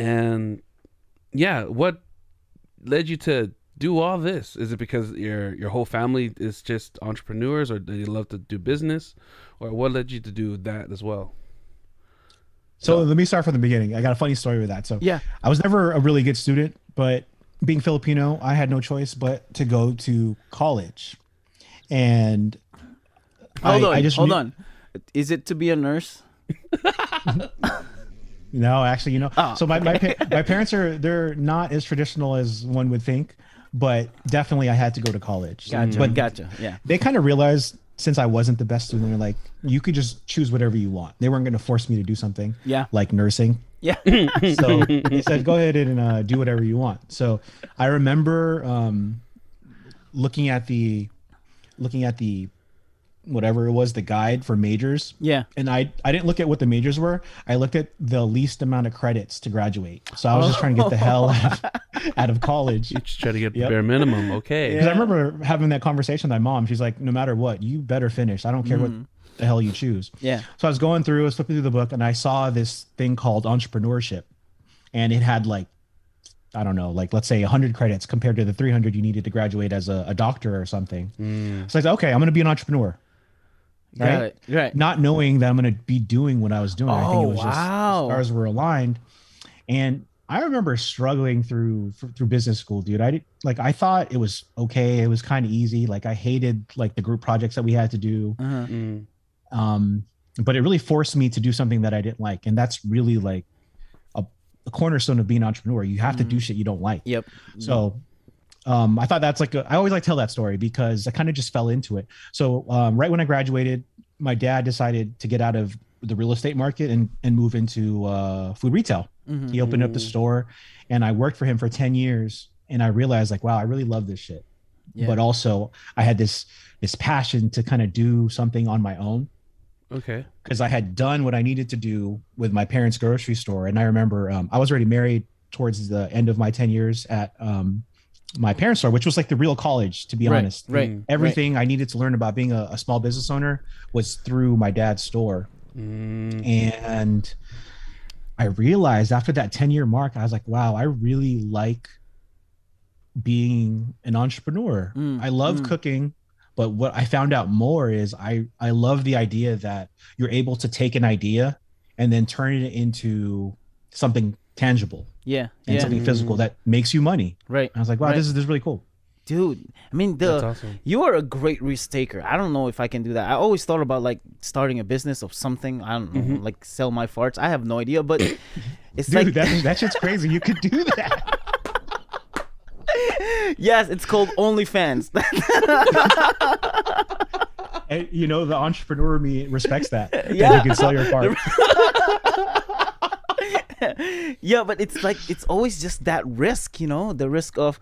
And yeah, what led you to do all this? Is it because your your whole family is just entrepreneurs, or do you love to do business, or what led you to do that as well? So, so let me start from the beginning. I got a funny story with that. So yeah, I was never a really good student, but being Filipino, I had no choice but to go to college. And hold I, on, I just hold knew- on. Is it to be a nurse? No, actually, you know, oh, so my, okay. my, my parents are, they're not as traditional as one would think, but definitely I had to go to college. Gotcha. But gotcha. Yeah. They kind of realized since I wasn't the best student, they're like, you could just choose whatever you want. They weren't going to force me to do something yeah. like nursing. Yeah. So they said, go ahead and uh, do whatever you want. So I remember um, looking at the, looking at the, whatever it was, the guide for majors. Yeah. And I, I didn't look at what the majors were. I looked at the least amount of credits to graduate. So I was oh. just trying to get the hell out of, out of college. You just try to get yep. the bare minimum. Okay. Because yeah. I remember having that conversation with my mom. She's like, no matter what, you better finish. I don't care mm. what the hell you choose. Yeah. So I was going through, I was flipping through the book, and I saw this thing called entrepreneurship. And it had like, I don't know, like let's say one hundred credits compared to the three hundred you needed to graduate as a, a doctor or something. Mm. So I was like, okay, I'm going to be an entrepreneur. Right? Right, right. Not knowing that I'm going to be doing what I was doing. Oh, I think it was wow. just stars were aligned. And I remember struggling through through business school, dude. I did, like I thought it was okay. It was kind of easy. Like I hated like the group projects that we had to do. Uh-huh. Um, but it really forced me to do something that I didn't like, and that's really like a, a cornerstone of being an entrepreneur. You have mm-hmm. to do shit you don't like. Yep. So. Um, I thought that's like, a, I always like to tell that story because I kind of just fell into it. So um, right when I graduated, my dad decided to get out of the real estate market and, and move into uh, food retail. Mm-hmm. He opened up the store, and I worked for him for ten years. And I realized like, wow, I really love this shit. Yeah. But also I had this, this passion to kind of do something on my own. Okay. Because I had done what I needed to do with my parents' grocery store. And I remember um, I was already married towards the end of my ten years at um my parents' store, which was like the real college, to be right, honest. Right. Everything right. I needed to learn about being a, a small business owner was through my dad's store. Mm. And I realized after that ten year mark, I was like, wow, I really like being an entrepreneur. Mm. I love mm. cooking. But what I found out more is I, I love the idea that you're able to take an idea and then turn it into something tangible. Yeah. And yeah. something physical that makes you money. Right. I was like, wow, right. this is this is really cool. Dude, I mean, the awesome. You are a great risk taker. I don't know if I can do that. I always thought about like starting a business of something. I don't know, mm-hmm. like sell my farts. I have no idea, but it's dude, like that, that shit's crazy. You could do that. Yes, it's called OnlyFans. And, you know, the entrepreneur me respects that. Yeah. That you can sell your farts. Yeah, but it's like it's always just that risk, you know, the risk of,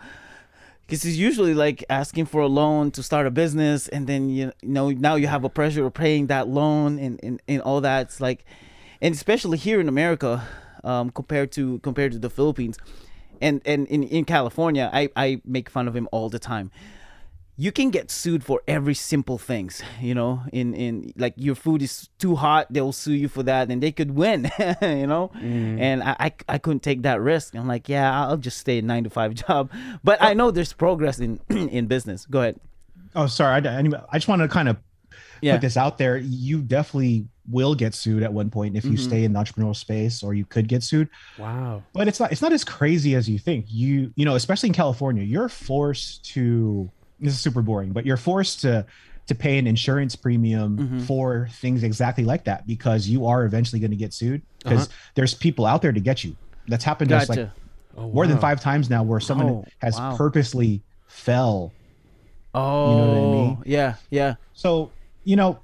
because it's usually like asking for a loan to start a business, and then you know now you have a pressure of paying that loan and and, and all that. It's like, and especially here in America, um, compared to compared to the Philippines, and and in, in California, I I make fun of him all the time. You can get sued for every simple things, you know, in, in like your food is too hot, they'll sue you for that, and they could win, you know, mm. and I, I, I couldn't take that risk. I'm like, yeah, I'll just stay a nine to five job. But I know there's progress in, in business. Go ahead. Oh, sorry. I, I just want to kind of yeah. put this out there. You definitely will get sued at one point if you mm-hmm. stay in the entrepreneurial space, or you could get sued. Wow. But it's not, it's not as crazy as you think. You, you know, especially in California, you're forced to, this is super boring, but you're forced to, to pay an insurance premium mm-hmm. for things exactly like that, because you are eventually going to get sued, because uh-huh. there's people out there to get you. That's happened to gotcha. us like oh, wow. more than five times now, where someone oh, has wow. purposely fell. Oh, you know what I mean? Yeah. Yeah. So, you know,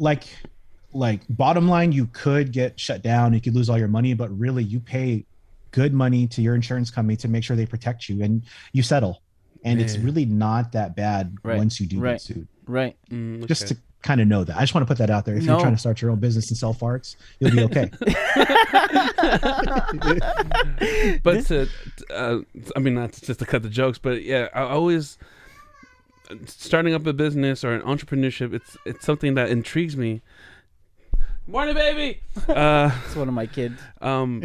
like, like bottom line, you could get shut down, you could lose all your money, but really you pay good money to your insurance company to make sure they protect you, and you settle. And Man. it's really not that bad right. once you do right. get sued. Right. Mm, just okay. to kind of know that. I just want to put that out there. If no. you're trying to start your own business and sell farts, you'll be okay. But to, uh, I mean, not just to cut the jokes, but yeah, I always, starting up a business or an entrepreneurship, it's it's something that intrigues me. Morning, baby. Uh, it's one of my kids. Um,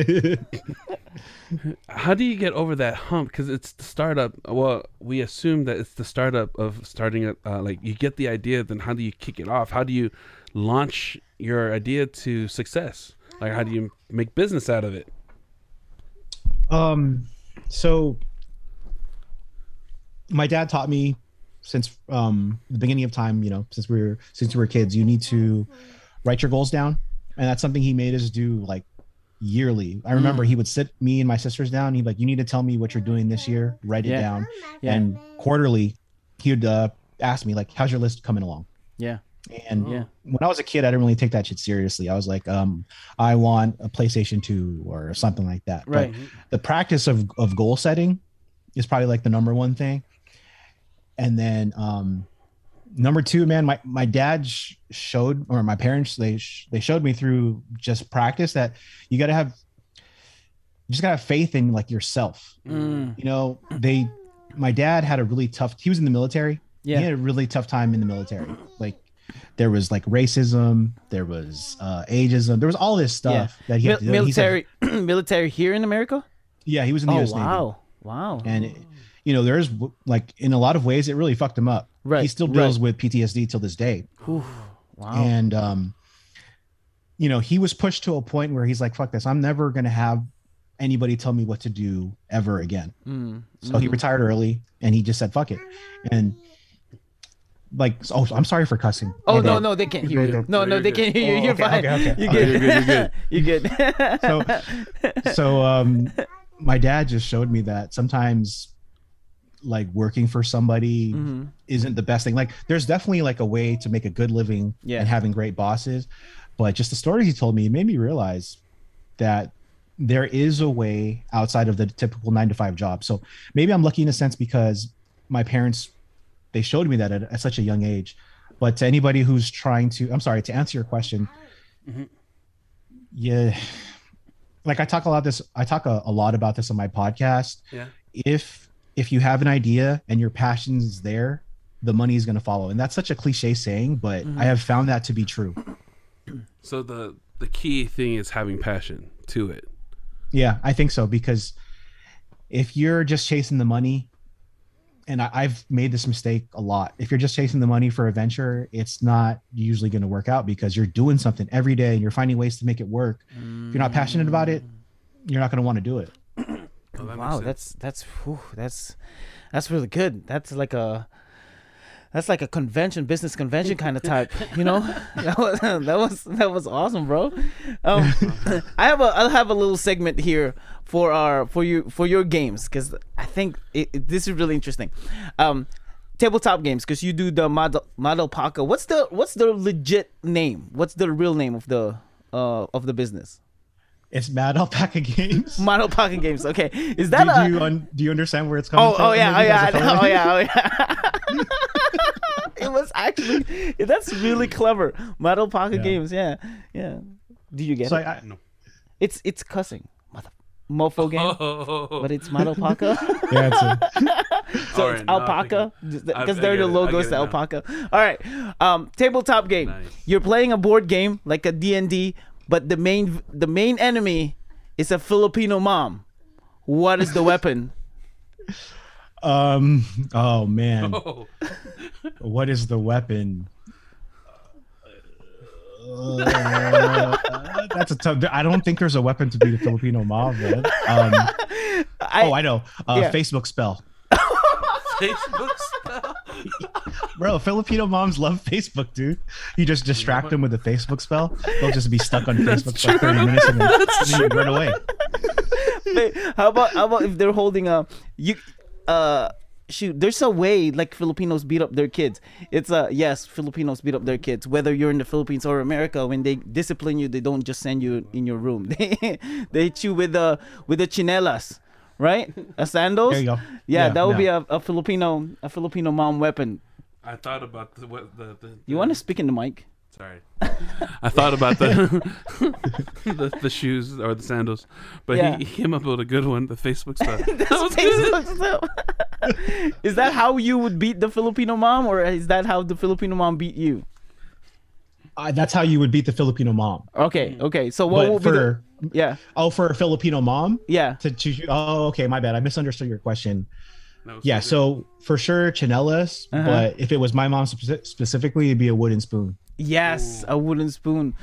how do you get over that hump? Because it's the startup. Well, we assume that it's the startup of starting up. Uh, like, you get the idea, then how do you kick it off? How do you launch your idea to success? Like, how do you make business out of it? Um, so my dad taught me since um, the beginning of time. You know, since we were since we were kids, you need to write your goals down. And that's something he made us do like yearly. I remember mm. he would sit me and my sisters down. He'd be like, you need to tell me what you're doing this year, write yeah. it down. Yeah. And quarterly he would uh, ask me like, how's your list coming along? Yeah. And yeah. when I was a kid, I didn't really take that shit seriously. I was like, um, I want a PlayStation two or something like that. Right. But the practice of, of goal setting is probably like the number one thing. And then, um, number two, man, my, my dad sh- showed, or my parents, they sh- they showed me through just practice that you got to have, you just got to have faith in like yourself. Mm. You know, they, my dad had a really tough, he was in the military. Yeah. He had a really tough time in the military. Like there was like racism, there was uh, ageism, there was all this stuff yeah. that he had to do. Military, He's like, military here in America? Yeah, he was in the U S Navy. Wow, wow. And it, you know, there's like, in a lot of ways, it really fucked him up. Right, he still deals right. with P T S D till this day. Oof, wow. And, um, you know, he was pushed to a point where he's like, fuck this. I'm never going to have anybody tell me what to do ever again. Mm, so mm-hmm. he retired early and he just said, fuck it. And like, oh, I'm sorry for cussing. Oh, no, no, they can't hear you. No, no, they can't hear you. You're fine. You're good. You're good. So, so um, my dad just showed me that sometimes like working for somebody mm-hmm. isn't the best thing. Like there's definitely like a way to make a good living yeah. and having great bosses, but just the stories he told me made me realize that there is a way outside of the typical nine to five job. So maybe I'm lucky in a sense because my parents, they showed me that at, at such a young age. But to anybody who's trying to, I'm sorry, to answer your question. Mm-hmm. Yeah. Like I talk a lot this, I talk a, a lot about this on my podcast. Yeah. If, If you have an idea and your passion is there, the money is going to follow. And that's such a cliche saying, but mm-hmm. I have found that to be true. So the, the key thing is having passion to it. Yeah, I think so. Because if you're just chasing the money, and I, I've made this mistake a lot. If you're just chasing the money for a venture, it's not usually going to work out because you're doing something every day and you're finding ways to make it work. Mm-hmm. If you're not passionate about it, you're not going to want to do it. Oh, that wow, that's that's whew, that's that's really good. That's like a that's like a convention, business convention kind of type, you know. that was that was that was awesome, bro. Um, I have a I'll have a little segment here for our for you for your games because I think it, it, this is really interesting. Um, tabletop games because you do the Mad Alpaca. What's the what's the legit name? What's the real name of the uh, of the business? It's Mad Alpaca Games. Mad Alpaca Games. Okay, is that? Do, a... do you un- do you understand where it's coming oh, from? Oh yeah, oh yeah, oh yeah, oh yeah. It was actually that's really clever. Mad Alpaca yeah. Games. Yeah, yeah. Do you get so it? I, I, no. It's it's cussing, mother mofo game, oh, oh, oh, oh. but it's Mad Alpaca. Yeah, it's a... so right, it's no, alpaca because they're the logos to alpaca. All right, um, tabletop game. Nice. You're playing a board game like a D and D. But the main the main enemy is a Filipino mom. What is the weapon? Um. Oh man. Oh. What is the weapon? Uh, that's a tough. I don't think there's a weapon to beat a Filipino mob. Um, I, oh, I know. Uh, yeah. Facebook spell. Facebook spell. Bro, Filipino moms love Facebook, dude. You just distract them with a Facebook spell. They'll just be stuck on that's Facebook true. for thirty minutes and then, and then you run away. Wait, how about how about if they're holding a you uh shoot, there's a way like Filipinos beat up their kids. It's a uh, yes, Filipinos beat up their kids. Whether you're in the Philippines or America, when they discipline you, they don't just send you in your room. They they hit you with a with the chinelas. Right? A sandals? There you go. Yeah, yeah that would yeah. be a, a Filipino a Filipino mom weapon. I thought about the... What, the, the, the you want to speak in the mic? Sorry. I thought about the, the the shoes or the sandals, but yeah. he, he came up with a good one, the Facebook stuff. That was Facebook good. Stuff. Is that how you would beat the Filipino mom, or is that how the Filipino mom beat you? Uh, that's how you would beat the Filipino mom. Okay, okay. So what but would be for, the, yeah. Oh, for a Filipino mom? Yeah. To choose. Oh, okay. My bad. I misunderstood your question. Yeah. Stupid. So for sure, chinelas. Uh-huh. But if it was my mom spe- specifically, it'd be a wooden spoon. Yes, ooh. A wooden spoon.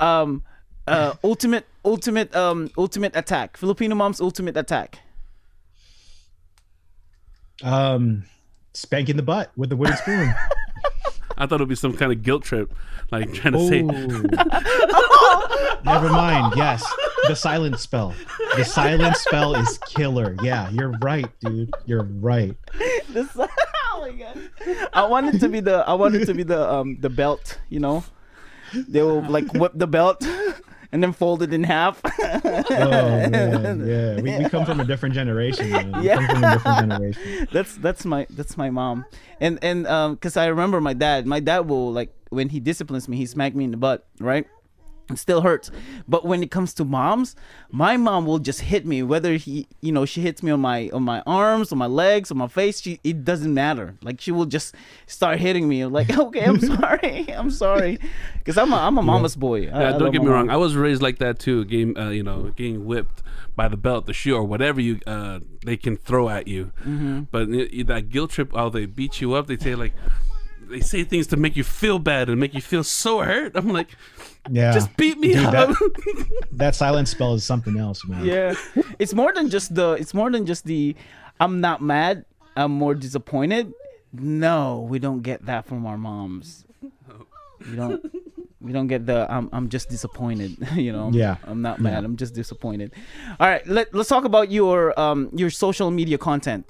Um, uh, ultimate, ultimate, um, ultimate attack. Filipino mom's ultimate attack. Um, spank in the butt with a wooden spoon. I thought it would be some kind of guilt trip, like trying to oh. say. Never mind. Yes, the silent spell. The silent spell is killer. Yeah, you're right, dude. You're right. The si- oh my God. I wanted to be the. I wanted to be the um the belt. You know, they will like whip the belt and then fold it in half. Oh man, yeah. We, we come from a different generation. Man. We yeah. come from a different generation. That's that's my that's my mom. And and um, cause I remember my dad. My dad will like when he disciplines me, he smacked me in the butt, right? It still hurts. But when it comes to moms, my mom will just hit me. Whether he, you know, she hits me on my on my arms, on my legs, on my face. She it doesn't matter. Like she will just start hitting me. I'm like, okay, I'm sorry, I'm sorry, because I'm a I'm a mama's boy. Yeah, I, I don't get me wrong. I was raised like that too. Game, uh, you know, getting whipped by the belt, the shoe, or whatever you uh, they can throw at you. Mm-hmm. But uh, that guilt trip, how they beat you up. They say like, they say things to make you feel bad and make you feel so hurt. I'm like. Yeah, just beat me Dude, up. That, that silent spell is something else, man. Yeah, it's more than just the. It's more than just the. I'm not mad. I'm more disappointed. No, we don't get that from our moms. We don't. We don't get the. I'm. I'm just disappointed. You know. Yeah. I'm not mad. Yeah. I'm just disappointed. All right. Let Let's talk about your um your social media content.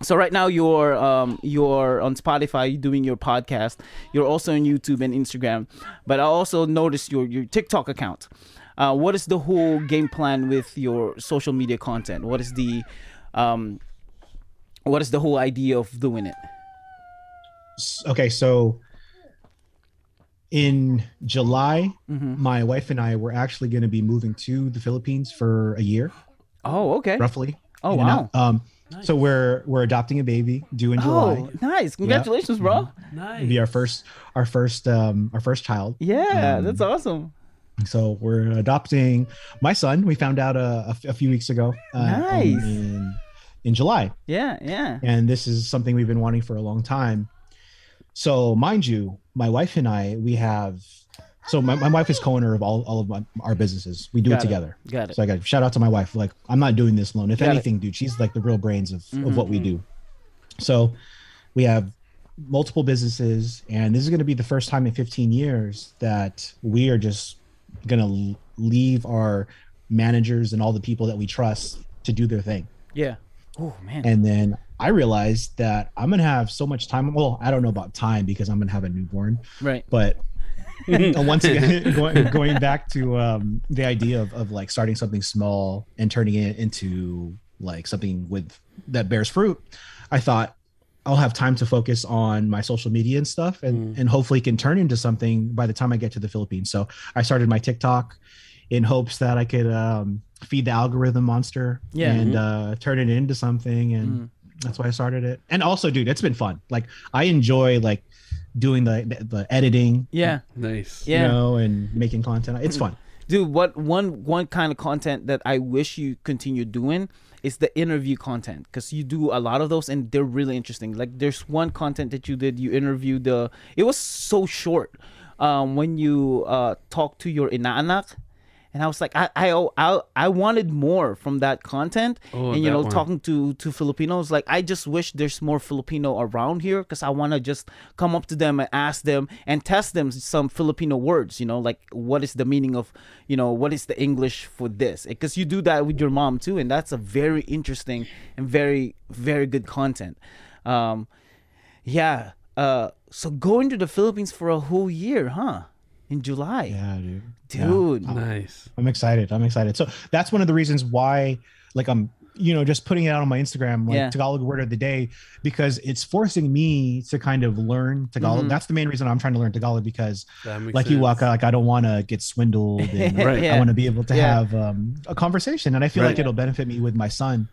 So right now you're um you're on Spotify doing your podcast. You're also on YouTube and Instagram, but I also noticed your your TikTok account. Uh, what is the whole game plan with your social media content? What is the um what is the whole idea of doing it? Okay, so in July, mm-hmm. my wife and I were actually going to be moving to the Philippines for a year. Oh, okay. Roughly. Oh wow. Um. Nice. So we're we're adopting a baby due in July. Oh, nice! Congratulations, yeah. bro. Nice. It'll be our first our first um our first child. Yeah, um, that's awesome. So we're adopting my son. We found out a, a few weeks ago. Uh, nice. In, in July. Yeah, yeah. And this is something we've been wanting for a long time. So, mind you, my wife and I, we have. So my, my wife is co-owner of all, all of my, our businesses. We do got it together. It. Got it. So I got shout out to my wife. Like, I'm not doing this alone. If got anything, it. dude, she's like the real brains of, mm-hmm. of what we do. So we have multiple businesses, and this is going to be the first time in fifteen years that we are just going to leave our managers and all the people that we trust to do their thing. Yeah. Oh, man. And then I realized that I'm going to have so much time. Well, I don't know about time because I'm going to have a newborn. Right. But... once again, going, going back to um, the idea of, of like starting something small and turning it into like something with that bears fruit, I thought I'll have time to focus on my social media and stuff, and mm. and hopefully can turn into something by the time I get to the Philippines. So I started my TikTok in hopes that I could um, feed the algorithm monster yeah. and mm-hmm. uh, turn it into something, and mm. that's why I started it. And also, dude, it's been fun. Like I enjoy like. doing the, the the editing yeah nice you yeah. know and making content. It's fun. Dude, what one one kind of content that I wish you continue doing is the interview content, because you do a lot of those and they're really interesting. Like there's one content that you did, you interviewed the, it was so short, um, when you uh, talked to your inaanak. And I was like, I I I, I wanted more from that content. Oh, and you know, one. talking to to Filipinos, like I just wish there's more Filipino around here, because I want to just come up to them and ask them and test them some Filipino words. You know, like what is the meaning of, you know, what is the English for this? Because you do that with your mom too, and that's a very interesting and very very good content. Um, yeah. Uh, so going to the Philippines for a whole year, huh? In July. Yeah, dude. Dude. Yeah. Nice. I'm excited. I'm excited. So that's one of the reasons why, like, I'm, you know, just putting it out on my Instagram, like yeah. Tagalog word of the day, because it's forcing me to kind of learn Tagalog. Mm-hmm. That's the main reason I'm trying to learn Tagalog, because like sense. you walk out, like I don't want to get swindled. And right. yeah. I want to be able to yeah. have um, a conversation. And I feel right. like it'll benefit me with my son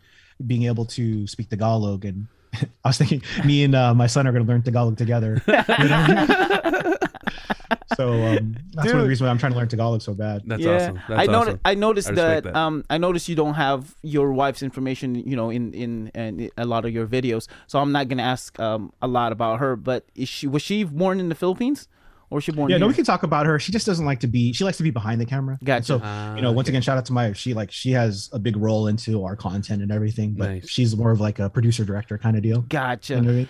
being able to speak Tagalog. And I was thinking me and uh, my son are going to learn Tagalog together. You know? So um, that's Dude. one of the reasons why I'm trying to learn Tagalog so bad. That's yeah. awesome. That's I, awesome. Not, I noticed I that, that. Um, I noticed you don't have your wife's information, you know, in, in, in a lot of your videos. So I'm not going to ask um, a lot about her. But is she was she born in the Philippines? Or she born yeah, here? No, we can talk about her. She just doesn't like to be, she likes to be behind the camera. Gotcha. So, uh, you know, once okay. again, shout out to Maya. She like, she has a big role into our content and everything. But nice. she's more of like a producer director kind of deal. Gotcha. You know what I mean?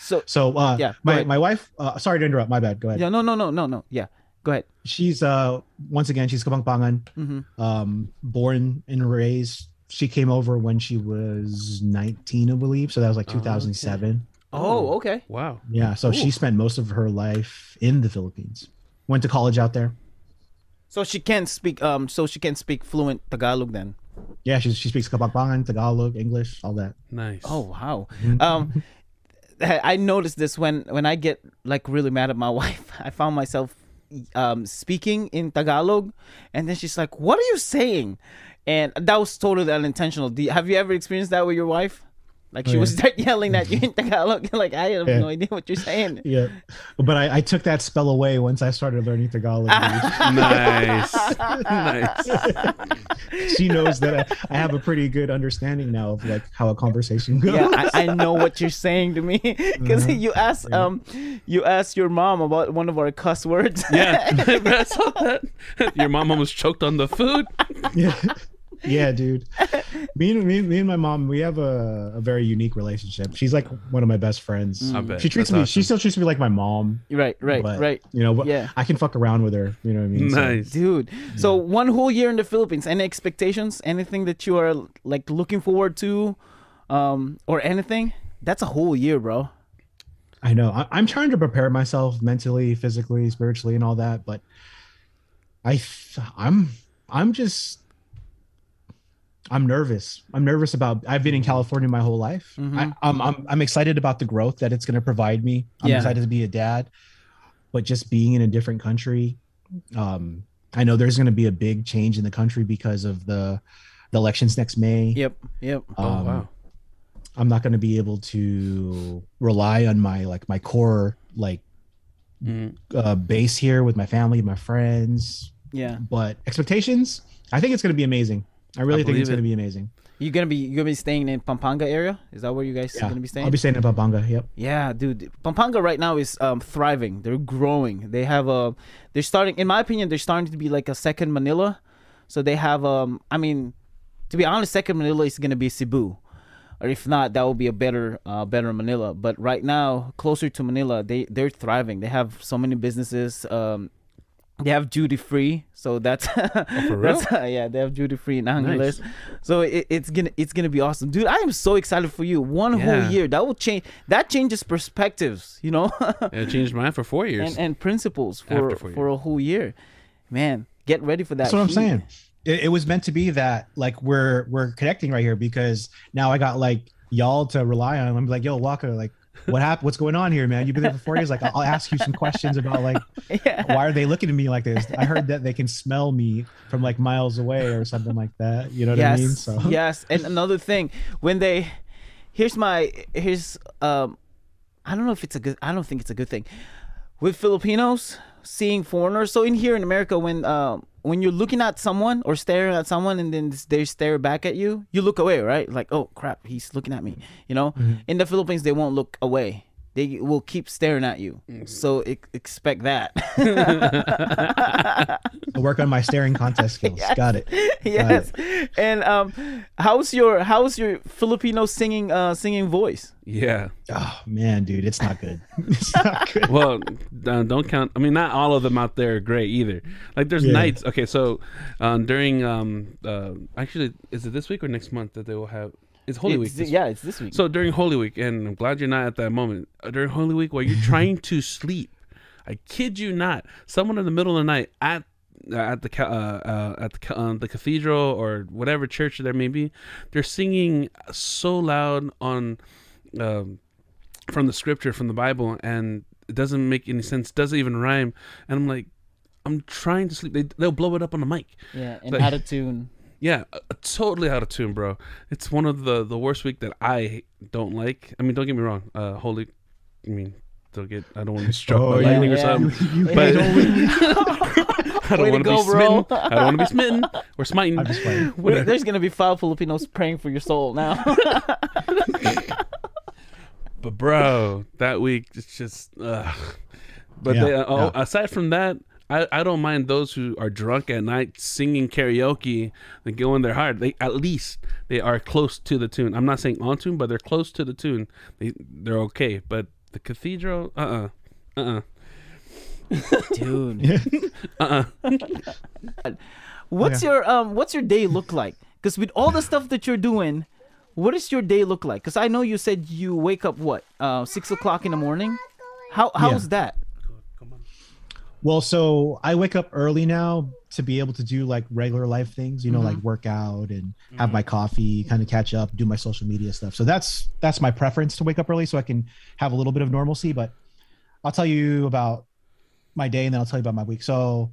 So, so uh, yeah, my, my wife, uh, sorry to interrupt, my bad, go ahead. Yeah, no, no, no, no, no, yeah, go ahead. She's, uh, once again, she's Kapampangan, mm-hmm. um, born and raised. She came over when she was nineteen, I believe, so that was like two thousand seven. Oh, okay. Oh, okay. Wow. Yeah, so Ooh. she spent most of her life in the Philippines, went to college out there. So she can speak, um, so she can speak fluent Tagalog then? Yeah, she, she speaks Kapampangan, Tagalog, English, all that. Nice. Oh, wow. Um. I noticed this when, when I get like really mad at my wife. I found myself um, speaking in Tagalog, and then she's like, "What are you saying?" And that was totally unintentional. Do you, have you ever experienced that with your wife? Like she oh, yeah. was start yelling at you in Tagalog. Like I have yeah. no idea what you're saying. Yeah, but I, I took that spell away once I started learning Tagalog. Nice, nice. She knows that I, I have a pretty good understanding now of like how a conversation goes. Yeah, I, I know what you're saying to me, because uh-huh. you asked yeah. um, you asked your mom about one of our cuss words. Yeah, I saw that. Your mom almost choked on the food. Yeah. Yeah, dude. Me and me, me and my mom, we have a, a very unique relationship. She's like one of my best friends. I bet. She treats That's me. Awesome. She still treats me like my mom. Right, right, but, right. You know, yeah. I can fuck around with her. You know what I mean? Nice, so, dude. Yeah. So one whole year in the Philippines. Any expectations? Anything that you are like looking forward to, um, or anything? That's a whole year, bro. I know. I, I'm trying to prepare myself mentally, physically, spiritually, and all that. But I, I'm, I'm just. I'm nervous. I'm nervous about, I've been in California my whole life. Mm-hmm. I, I'm, I'm, I'm excited about the growth that it's going to provide me. I'm yeah. excited to be a dad, but just being in a different country. Um, I know there's going to be a big change in the country because of the, the elections next May. Yep. Yep. Um, oh, wow. I'm not going to be able to rely on my, like my core, like mm. uh, base here with my family, my friends. Yeah. But expectations, I think it's going to be amazing. I really I think it's it. gonna be amazing. You're gonna be you're gonna be staying in Pampanga area. Is that where you guys yeah. are gonna be staying? I'll be staying in Pampanga. Yep. Yeah, dude. Pampanga right now is um, thriving. They're growing. They have a. They're starting. In my opinion, they're starting to be like a second Manila. So they have. Um, I mean, to be honest, second Manila is gonna be Cebu, or if not, that would be a better, uh, better Manila. But right now, closer to Manila, they they're thriving. They have so many businesses. Um, They have duty free, so that's, oh, that's uh, yeah. They have duty free in Angeles, nice. so it, it's gonna it's gonna be awesome, dude. I am so excited for you. One yeah. whole year that will change. That changes perspectives, you know. It changed mine for four years and, and principles for for a whole year. Man, get ready for that. That's what I'm saying. It, it was meant to be that like we're we're connecting right here, because now I got like y'all to rely on. I'm like, yo, Waka, like. What happened? What's going on here, man? You've been there for four years. Like, I'll ask you some questions about like, yeah. why are they looking at me like this? I heard that they can smell me from like miles away or something like that. You know what yes. I mean? So yes. And another thing, when they, here's my, here's, um, I don't know if it's a good, I don't think it's a good thing with Filipinos seeing foreigners. So in here in America, when, um, when you're looking at someone or staring at someone and then they stare back at you, you look away, right? Like, oh crap, he's looking at me, you know? Mm-hmm. In the Philippines, they won't look away. They will keep staring at you. Mm-hmm. So e- expect that. I'll work on my staring contest skills. Yes. Got it. Yes. Got it. And um, how's your how's your Filipino singing uh, singing voice? Yeah. Oh man, dude, it's not good. It's not good. Well, don't count. I mean, not all of them out there are great either. Like, there's yeah. nights. Okay, so um, during um, uh, actually, is it this week or next month that they will have? It's Holy it's Week. This yeah, it's this week. So during Holy Week, and I'm glad you're not at that moment. During Holy Week, while you're trying to sleep, I kid you not, someone in the middle of the night at at the uh, uh, at the, um, the cathedral or whatever church there may be, they're singing so loud on um, from the scripture, from the Bible, and it doesn't make any sense. Doesn't even rhyme. And I'm like, I'm trying to sleep. They they'll blow it up on the mic. Yeah, and like, out of tune. Yeah, totally out of tune, bro. It's one of the, the worst week that I don't like. I mean, don't get me wrong. Uh, holy, I mean, don't get. I don't want to be struck oh, by yeah, lightning yeah. or something. You, you but I don't want to go, be bro. smitten. I don't want to be smitten or smitten. I'm just playing. Wait, there's gonna be five Filipinos praying for your soul now. But bro, that week it's just. Uh, but yeah, they, uh, yeah. oh, aside from that. I, I don't mind those who are drunk at night singing karaoke. They go in their heart. They at least they are close to the tune. I'm not saying on tune, but they're close to the tune. They they're okay. But the cathedral, uh uh-uh, uh, uh-uh. Dude, uh uh. What's yeah. your um? What's your day look like? Because with all the stuff that you're doing, what does your day look like? Because I know you said you wake up what uh six o'clock in the morning. How how's yeah. that? Well, so I wake up early now to be able to do like regular life things, you know, mm-hmm. like work out and mm-hmm. have my coffee, kind of catch up, do my social media stuff. So that's that's my preference, to wake up early so I can have a little bit of normalcy. But I'll tell you about my day and then I'll tell you about my week. So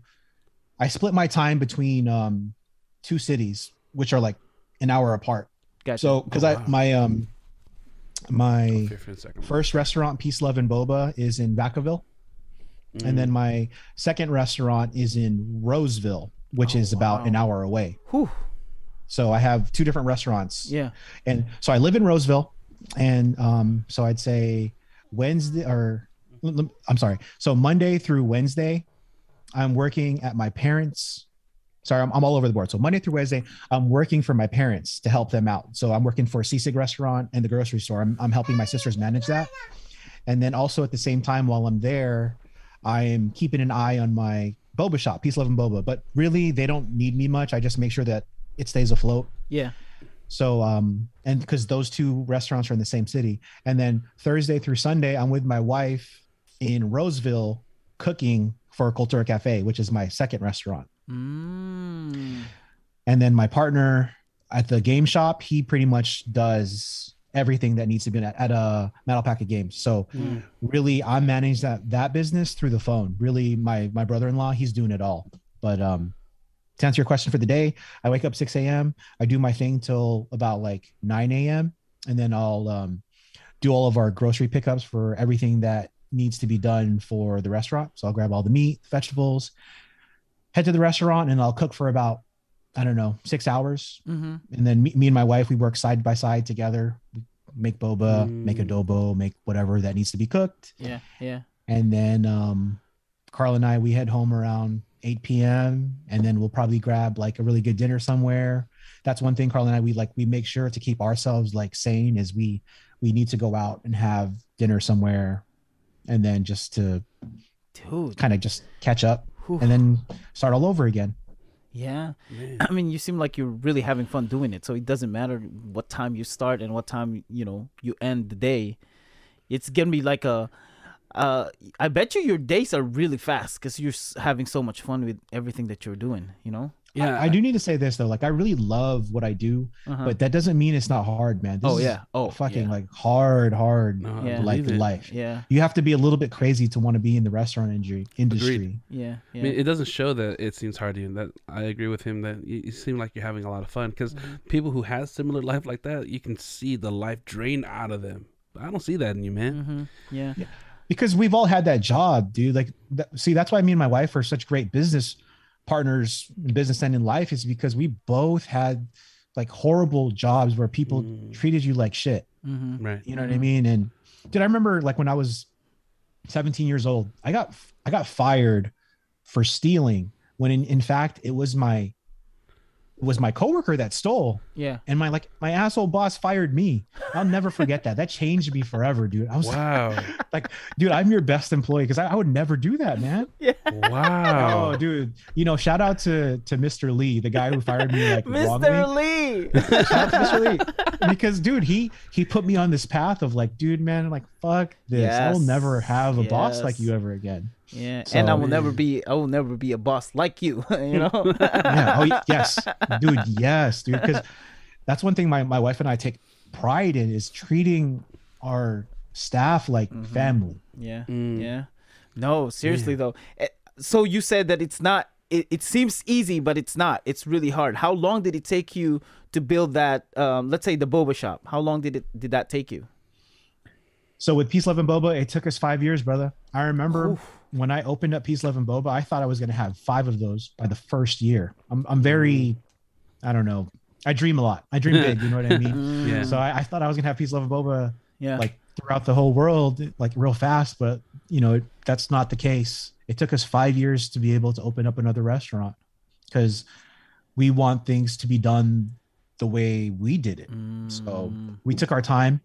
I split my time between um, two cities, which are like an hour apart. Gotcha. So because oh, wow. I my um, my first restaurant, Peace Love Boba, is in Vacaville. And then my second restaurant is in Roseville, which oh, is about wow. an hour away. Whew. So I have two different restaurants. Yeah. And so I live in Roseville. And um, so I'd say Wednesday or I'm sorry. So Monday through Wednesday, I'm working at my parents. Sorry, I'm, I'm all over the board. So Monday through Wednesday, I'm working for my parents to help them out. So I'm working for a Sisig Restaurant and the grocery store. I'm, I'm helping my sisters manage that. And then also at the same time while I'm there, I am keeping an eye on my boba shop, Peace, Love, and Boba. But really, they don't need me much. I just make sure that it stays afloat. Yeah. So, um, and because those two restaurants are in the same city. And then Thursday through Sunday, I'm with my wife in Roseville cooking for Kultura Cafe, which is my second restaurant. Mm. And then my partner at the game shop, he pretty much does everything that needs to be at, at a Mad Alpaca Games. So mm. really I manage that, that business through the phone. Really my, my brother-in-law, he's doing it all. But um, to answer your question for the day, I wake up six a.m. I do my thing till about like nine a.m. And then I'll um, do all of our grocery pickups for everything that needs to be done for the restaurant. So I'll grab all the meat, vegetables, head to the restaurant and I'll cook for about I don't know, six hours. Mm-hmm. And then me, me and my wife, we work side by side together. We make boba, mm. make adobo, make whatever that needs to be cooked. Yeah, yeah. And then um, Carl and I, we head home around eight p.m. And then we'll probably grab like a really good dinner somewhere. That's one thing Carl and I, we like, we make sure to keep ourselves like sane is we, we need to go out and have dinner somewhere. And then just to kind of just catch up Whew. And then start all over again. Yeah. Man. I mean, you seem like you're really having fun doing it. So it doesn't matter what time you start and what time, you know, you end the day. It's going to be like a, uh, I bet you your days are really fast because you're having so much fun with everything that you're doing, you know? Yeah. I, I do need to say this though. Like, I really love what I do, uh-huh. but that doesn't mean it's not hard, man. This oh yeah. Oh fucking yeah. like hard, hard, no, yeah. like life. Yeah. You have to be a little bit crazy to want to be in the restaurant industry. Agreed. Yeah. yeah. I mean, it doesn't show that it seems hard to you. That I agree with him that you, you seem like you're having a lot of fun because mm-hmm. people who have similar life like that, you can see the life drain out of them. But I don't see that in you, man. Mm-hmm. Yeah. yeah. Because we've all had that job, dude. Like, that, see, that's why me and my wife are such great business partners in business and in life is because we both had like horrible jobs where people mm. treated you like shit. Mm-hmm. Right. You know mm-hmm. what I mean? And dude, I remember like when I was seventeen years old, I got, I got fired for stealing when in, in fact, it was my, it was my coworker that stole. Yeah. And my, like my asshole boss fired me. I'll never forget that. That changed me forever, dude. I was wow. like, like, dude, I'm your best employee. Cause I, I would never do that, man. Yeah. Wow. Oh, dude. You know, shout out to, to Mister Lee, the guy who fired me. Like Mister Lee. Shout out to Mister Lee. Because dude, he, he put me on this path of like, dude, man, I'm like, fuck this. Yes. I will never have a yes. boss like you ever again. Yeah, so, and I will never be, I will never be a boss like you, you know? Yeah, oh, yes, dude, yes, dude, because that's one thing my, my wife and I take pride in is treating our staff like mm-hmm. family. Yeah, mm. yeah. No, seriously yeah. though. So you said that it's not, it, it seems easy, but it's not. It's really hard. How long did it take you to build that, um, let's say the boba shop? How long did it did that take you? So with Peace, Love, and Boba, it took us five years, brother. I remember Oof. when I opened up Peace, Love, and Boba, I thought I was going to have five of those by the first year. I'm, I'm very, I don't know. I dream a lot. I dream big. You know what I mean? Yeah. So I, I thought I was going to have Peace, Love, and Boba yeah. like throughout the whole world, like real fast. But, you know, it, that's not the case. It took us five years to be able to open up another restaurant because we want things to be done the way we did it. Mm. So we took our time.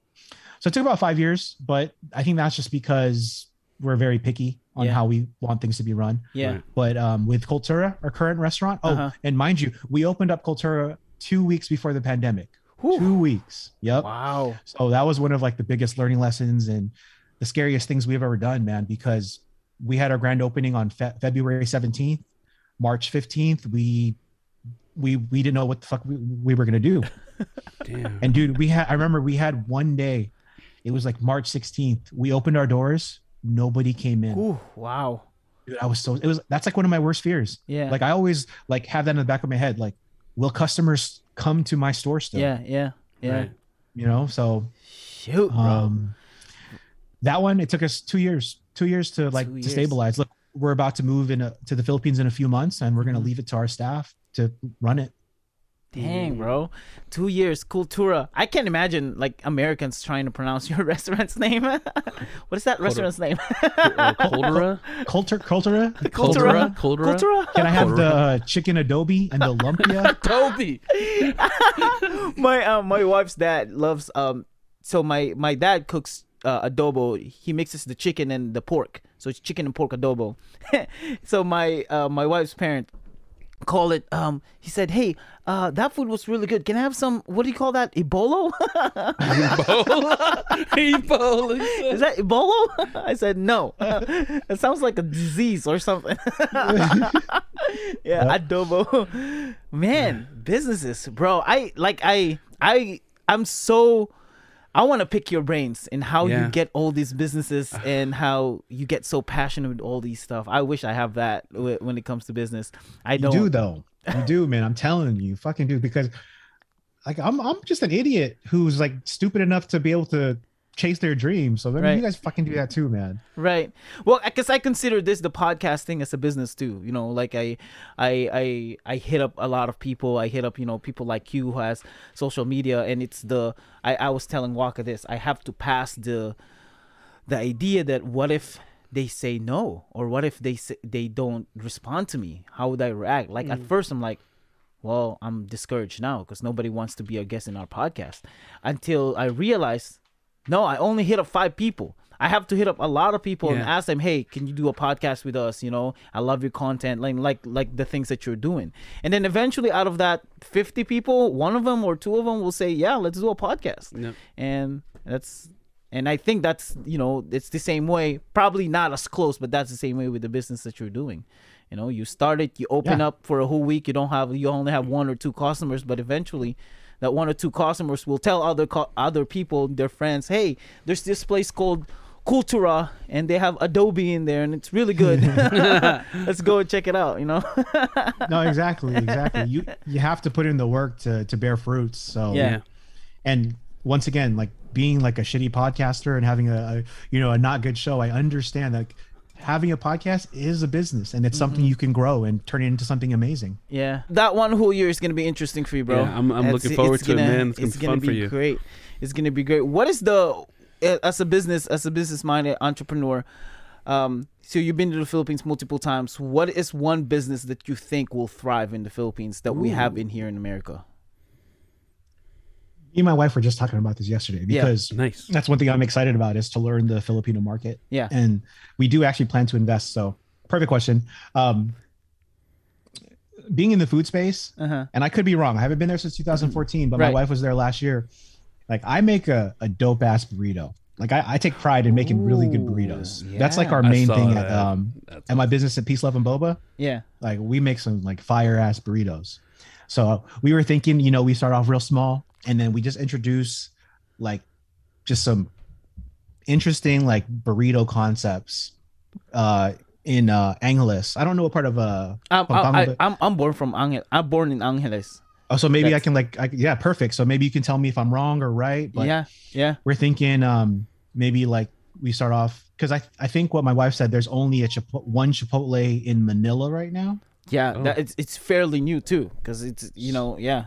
So it took about five years, but I think that's just because we're very picky on yeah. how we want things to be run. Yeah. Right. But um, with Kultura, our current restaurant, oh, uh-huh. and mind you, we opened up Kultura two weeks before the pandemic. Whew. Two weeks. Yep. Wow. So that was one of like the biggest learning lessons and the scariest things we've ever done, man, because we had our grand opening on fe- February seventeenth, March fifteenth. We we we didn't know what the fuck we, we were going to do. Damn. And dude, we had I remember we had one day. It was like March sixteenth. We opened our doors. Nobody came in. Ooh, wow. Dude, I was so, it was, that's like one of my worst fears. Yeah. Like I always like have that in the back of my head. Like, will customers come to my store still? Yeah. Yeah. Yeah. Right? You know, so. Shoot, um, bro. That one, it took us two years, two years to like years. to stabilize. Look, we're about to move in a, to the Philippines in a few months and we're going to mm-hmm. leave it to our staff to run it. Dang, bro. Two years. Kultura. I can't imagine like Americans trying to pronounce your restaurant's name. What is that Kultura. restaurant's name? Kultura? Kultura? Kultura? Kultura? Kultura? Can I have Kultura. the chicken adobe and the lumpia? Adobe! My um, my wife's dad loves... um. So my, my dad cooks uh, adobo. He mixes the chicken and the pork. So it's chicken and pork adobo. So my uh, my wife's parents... call it um he said, hey, uh that food was really good, can I have some, what do you call that, Ebolo? Ebola? Ebola. Is that Ebola? I said no, it sounds like a disease or something. Yeah, adobo, man. Businesses, bro. I like I I I'm so I want to pick your brains and how yeah. you get all these businesses and how you get so passionate with all these stuff. I wish I have that w- when it comes to business. I don't. You do though. You do, man. I'm telling you, you fucking do, because like I'm I'm just an idiot who's like stupid enough to be able to chase their dreams. So I mean, right. you guys fucking do that too, man. Right. Well, I guess I consider this the podcast thing as a business too. You know, like I, I, I, I hit up a lot of people. I hit up, you know, people like you who has social media, and it's the. I, I was telling Waka this. I have to pass the, the idea that what if they say no, or what if they say, they don't respond to me? How would I react? Like mm. at first, I'm like. Well, I'm discouraged now because nobody wants to be a guest in our podcast. Until I realized, no, I only hit up five people. I have to hit up a lot of people yeah. and ask them, hey, can you do a podcast with us? You know, I love your content, like like like the things that you're doing. And then eventually out of that fifty people, one of them or two of them will say, yeah, let's do a podcast. Yep. And that's and I think that's, you know, it's the same way, probably not as close, but that's the same way with the business that you're doing. You know, you start it, you open yeah. up for a whole week. You don't have, you only have one or two customers, but eventually that one or two customers will tell other co- other people, their friends, hey, there's this place called Kultura, and they have adobe in there, and it's really good. Let's go and check it out, you know? No, exactly, exactly. You you have to put in the work to, to bear fruits. So yeah. And once again, like being like a shitty podcaster and having a, a you know, a not good show, I understand that having a podcast is a business, and it's mm-hmm. something you can grow and turn it into something amazing. Yeah, that one whole year is going to be interesting for you, bro. Yeah, I'm, I'm looking forward to it, man. It's going to be fun for you. It's going to be great. It's going to be great. What is the, as a business, as a business-minded entrepreneur, um, so you've been to the Philippines multiple times. What is one business that you think will thrive in the Philippines that Ooh. we have in here in America? Me and my wife were just talking about this yesterday because yeah. nice. that's one thing I'm excited about, is to learn the Filipino market. Yeah. And we do actually plan to invest. So perfect question. Um, being in the food space, uh-huh. and I could be wrong. I haven't been there since two thousand fourteen, but right. my wife was there last year. Like, I make a, a dope ass burrito. Like, I, I take pride in making Ooh, really good burritos. Yeah. That's like our main thing that. at um That's at awesome. my business at Peace Love and Boba. Yeah. Like, we make some like fire ass burritos. So we were thinking, you know, we start off real small, and then we just introduce like just some interesting like burrito concepts uh, in uh, Angeles. I don't know what part of uh, I'm, Pampanga, I, I, I'm I'm born from Angel. I'm born in Angeles. Oh, so maybe That's... I can like I, yeah, perfect. So maybe you can tell me if I'm wrong or right. But yeah, yeah. We're thinking um, maybe like we start off, because I I think what my wife said, there's only a Chipotle, one Chipotle in Manila right now. Yeah, oh. that, it's it's fairly new too, because it's you know yeah.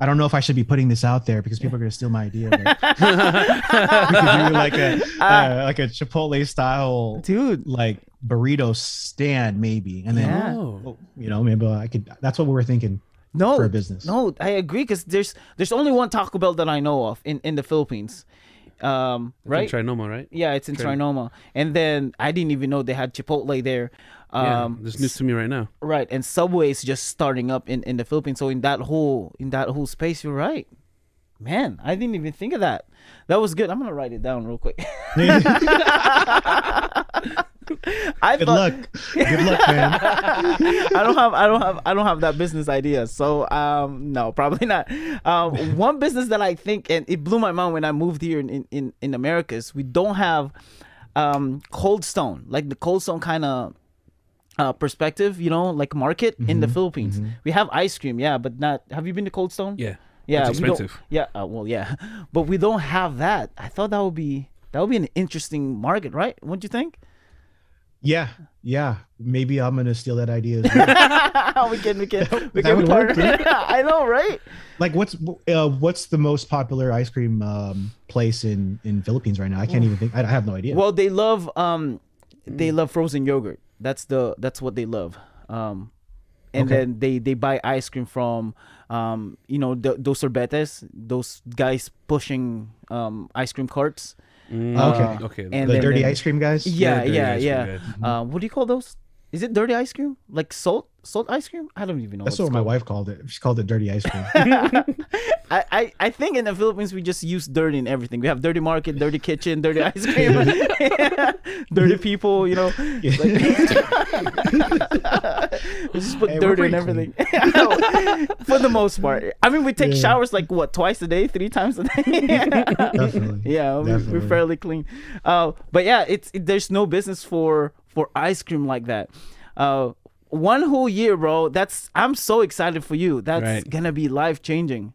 I don't know if I should be putting this out there because people yeah. are going to steal my idea. But we could do like a uh, uh, like a Chipotle style, dude, like burrito stand maybe, and then yeah. oh, you know, maybe I could. That's what we were thinking. No, for a business. No, I agree, because there's there's only one Taco Bell that I know of in, in the Philippines, um, right? It's in Trinoma, right? Yeah, it's in Trin- Trinoma, and then I didn't even know they had Chipotle there. Um, yeah, this news to me right now. Right, and Subway is just starting up in, in the Philippines. So in that whole in that whole space, you're right, man. I didn't even think of that. That was good. I'm gonna write it down real quick. I good thought... luck. Good luck, man. I don't have I don't have I don't have that business idea. So um, no, probably not. Um, one business that I think, and it blew my mind when I moved here in in in America, is we don't have um, Cold Stone, like the Cold Stone kind of. Uh, perspective, you know, like market mm-hmm, in the Philippines. Mm-hmm. We have ice cream, yeah, but not. Have you been to Cold Stone? Yeah, yeah, it's expensive. We don't, yeah, uh, well, yeah, but we don't have that. I thought that would be that would be an interesting market, right? Wouldn't you think? Yeah, yeah. Maybe I'm gonna steal that idea as well. we can, we can, that, we that can work. I know, right? Like, what's uh, what's the most popular ice cream um, place in in Philippines right now? I can't even think. I, I have no idea. Well, they love um, they love frozen yogurt. That's the that's what they love, um, and okay. then they, they buy ice cream from um, you know th- those sorbetes, those guys pushing um, ice cream carts. Mm. Uh, okay, okay. And the then, dirty then, ice cream guys. Yeah, yeah, yeah. yeah. Mm-hmm. Uh, what do you call those? Is it dirty ice cream? Like salt salt ice cream? I don't even know. That's what, what my wife called it. She called it dirty ice cream. I, I, I think in the Philippines we just use dirty in everything. We have dirty market, dirty kitchen, dirty ice cream, yeah. dirty people, you know. Yeah. Like, we just put hey, dirty in everything. For the most part. I mean, we take yeah. showers like what, twice a day, three times a day? Definitely. Yeah, we, Definitely. we're fairly clean. Uh, but yeah, it's it, there's no business for for ice cream like that. Uh, one whole year, bro. That's I'm so excited for you. That's right. gonna be life changing.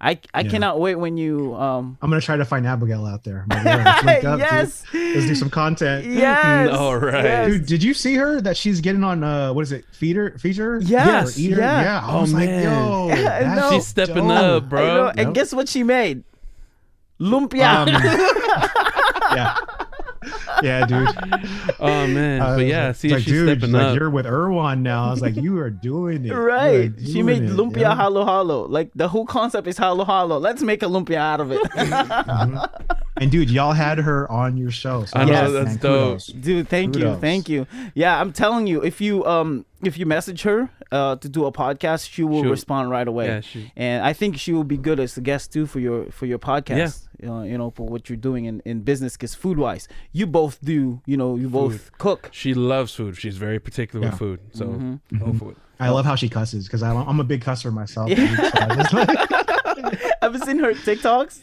I I yeah. cannot wait when you um I'm gonna try to find Abigail out there. Like, yeah, let's link up, yes. dude. Let's do some content. Yes. All right. Yes. Dude, did you see her that she's getting on uh what is it? Feeder feature? Yes. Yeah. yeah. yeah. I oh, was man. like, yo. Yeah, no. She's stepping dope. up, bro. Know, and nope. guess what she made? Lumpia. Um, yeah. Yeah, dude. Oh man, uh, but yeah, see, like, she's dude, stepping up. Like, you're with Erwan now. I was like, you are doing it, right? Doing she made it, lumpia yeah. halo halo. Like the whole concept is halo halo. Let's make a lumpia out of it. mm-hmm. And dude, y'all had her on your show. So I yes, know that's man, dope, kudos. dude. Thank kudos. you, thank you. Yeah, I'm telling you, if you um if you message her uh to do a podcast, she will She'll, respond right away. Yeah, she, and I think she will be good as a guest too for your for your podcast. Yeah. Uh, you know, for what you're doing in, in business, because food wise you both do you know you both food. cook. She loves food. She's very particular yeah. with food, so mm-hmm. go for it. I love how she cusses, because I'm a big cusser myself. yeah. so I just like... I've seen her TikToks.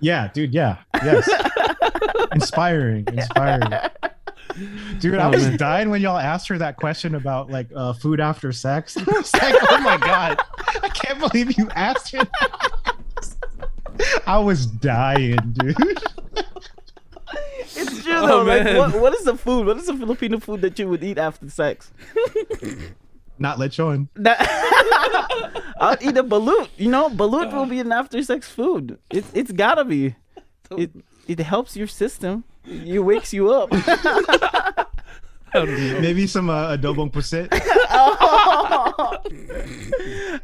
yeah dude yeah yes inspiring inspiring Dude, oh, I was man. dying when y'all asked her that question about like uh, food after sex. I was like, oh my god, I can't believe you asked her that. I was dying, dude. It's serious though. Oh, like, what, what is the food? What is the Filipino food that you would eat after sex? Not lechon. I'll eat a balut. You know, balut will be an after-sex food. It, it's gotta be. It it helps your system. It wakes you up. Maybe some uh, adobong pusit. Oh.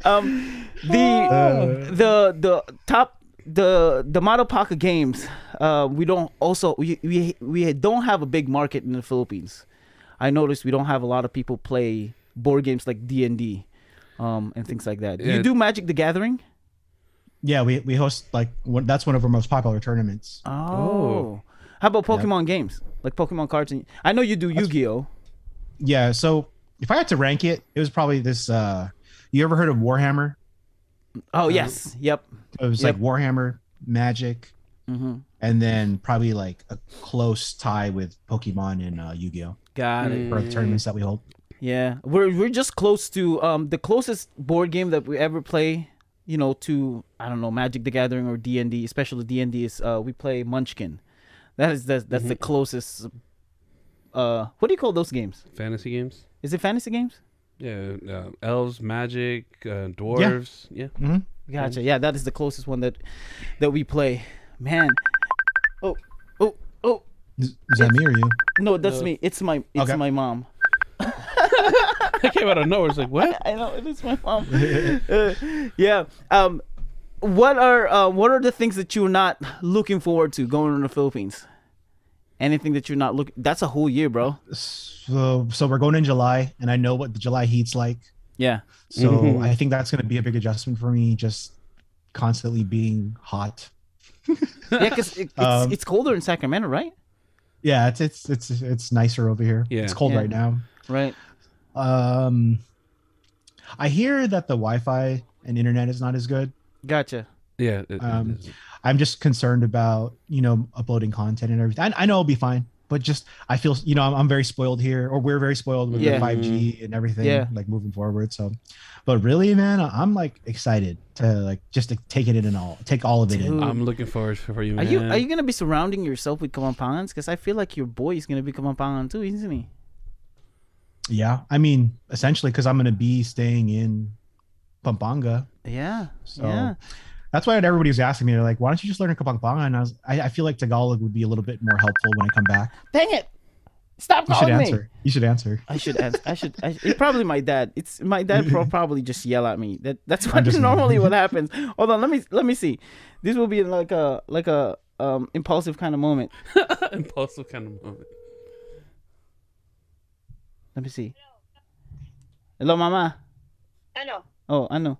um, the uh. the the top. The the Mad Alpaca Games, uh, we don't also we, we we don't have a big market in the Philippines. I noticed we don't have a lot of people play board games like D and D um, and things like that. Do yeah. you do Magic the Gathering? Yeah, we we host like one, that's one of our most popular tournaments. Oh, oh. How about Pokemon yeah. games like Pokemon cards? And I know you do Yu-Gi-Oh. Yeah, so if I had to rank it, it was probably this. Uh, you ever heard of Warhammer? Oh yes, um, yep. It was yep. like Warhammer, Magic, mm-hmm. and then probably like a close tie with Pokemon and uh, Yu-Gi-Oh. Got it. For the tournaments that we hold. Yeah, we're we're just close to um the closest board game that we ever play, you know, to I don't know Magic the Gathering or D and D, especially D and D is uh we play Munchkin. That is that's, that's mm-hmm. the closest. Uh, what do you call those games? Fantasy games. Is it fantasy games? Yeah, uh, elves, magic, uh, dwarves. Yeah. yeah. Mm-hmm. Gotcha. Yeah, that is the closest one that that we play. Man. Oh, oh, oh. Is, is that me or you? No, that's no. me. It's my it's okay. my mom. I came out of nowhere. It's like, what? I, I know it is my mom. uh, yeah. Um, what are uh, what are the things that you're not looking forward to going to the Philippines? Anything that you're not looking... That's a whole year, bro. So so we're going in July, and I know what the July heat's like. Yeah. So mm-hmm. I think that's going to be a big adjustment for me, just constantly being hot. Yeah, because it, it's, um, it's colder in Sacramento, right? Yeah, it's it's it's it's nicer over here. Yeah. It's cold yeah. right now. Right. Um, I hear that the Wi-Fi and internet is not as good. Gotcha. Yeah. It, um, it I'm just concerned about, you know, uploading content and everything. I, I know I'll be fine, but just I feel, you know, I'm, I'm very spoiled here, or we're very spoiled with yeah. the five G and everything, yeah. like moving forward. So, but really, man, I'm like excited to like just to take it in and all, take all of it Dude. in. I'm looking forward for you, man. Are you are you gonna be surrounding yourself with Kapampangans? Because I feel like your boy is gonna be Kapampangan too, isn't he? Yeah, I mean, essentially, because I'm gonna be staying in Pampanga. Yeah. So. Yeah. That's why everybody was asking me. They're like, "Why don't you just learn in Kapampangan?" And I was, I, I feel like Tagalog would be a little bit more helpful when I come back. Dang it! Stop you calling me. Answer. You should answer. I should answer. I should. I should. It's probably my dad. It's my dad. Probably just yell at me. That that's what normally what happens. Hold on. Let me let me see. This will be like a like a um impulsive kind of moment. Impulsive kind of moment. Let me see. Hello, Mama. Hello. Oh, ano?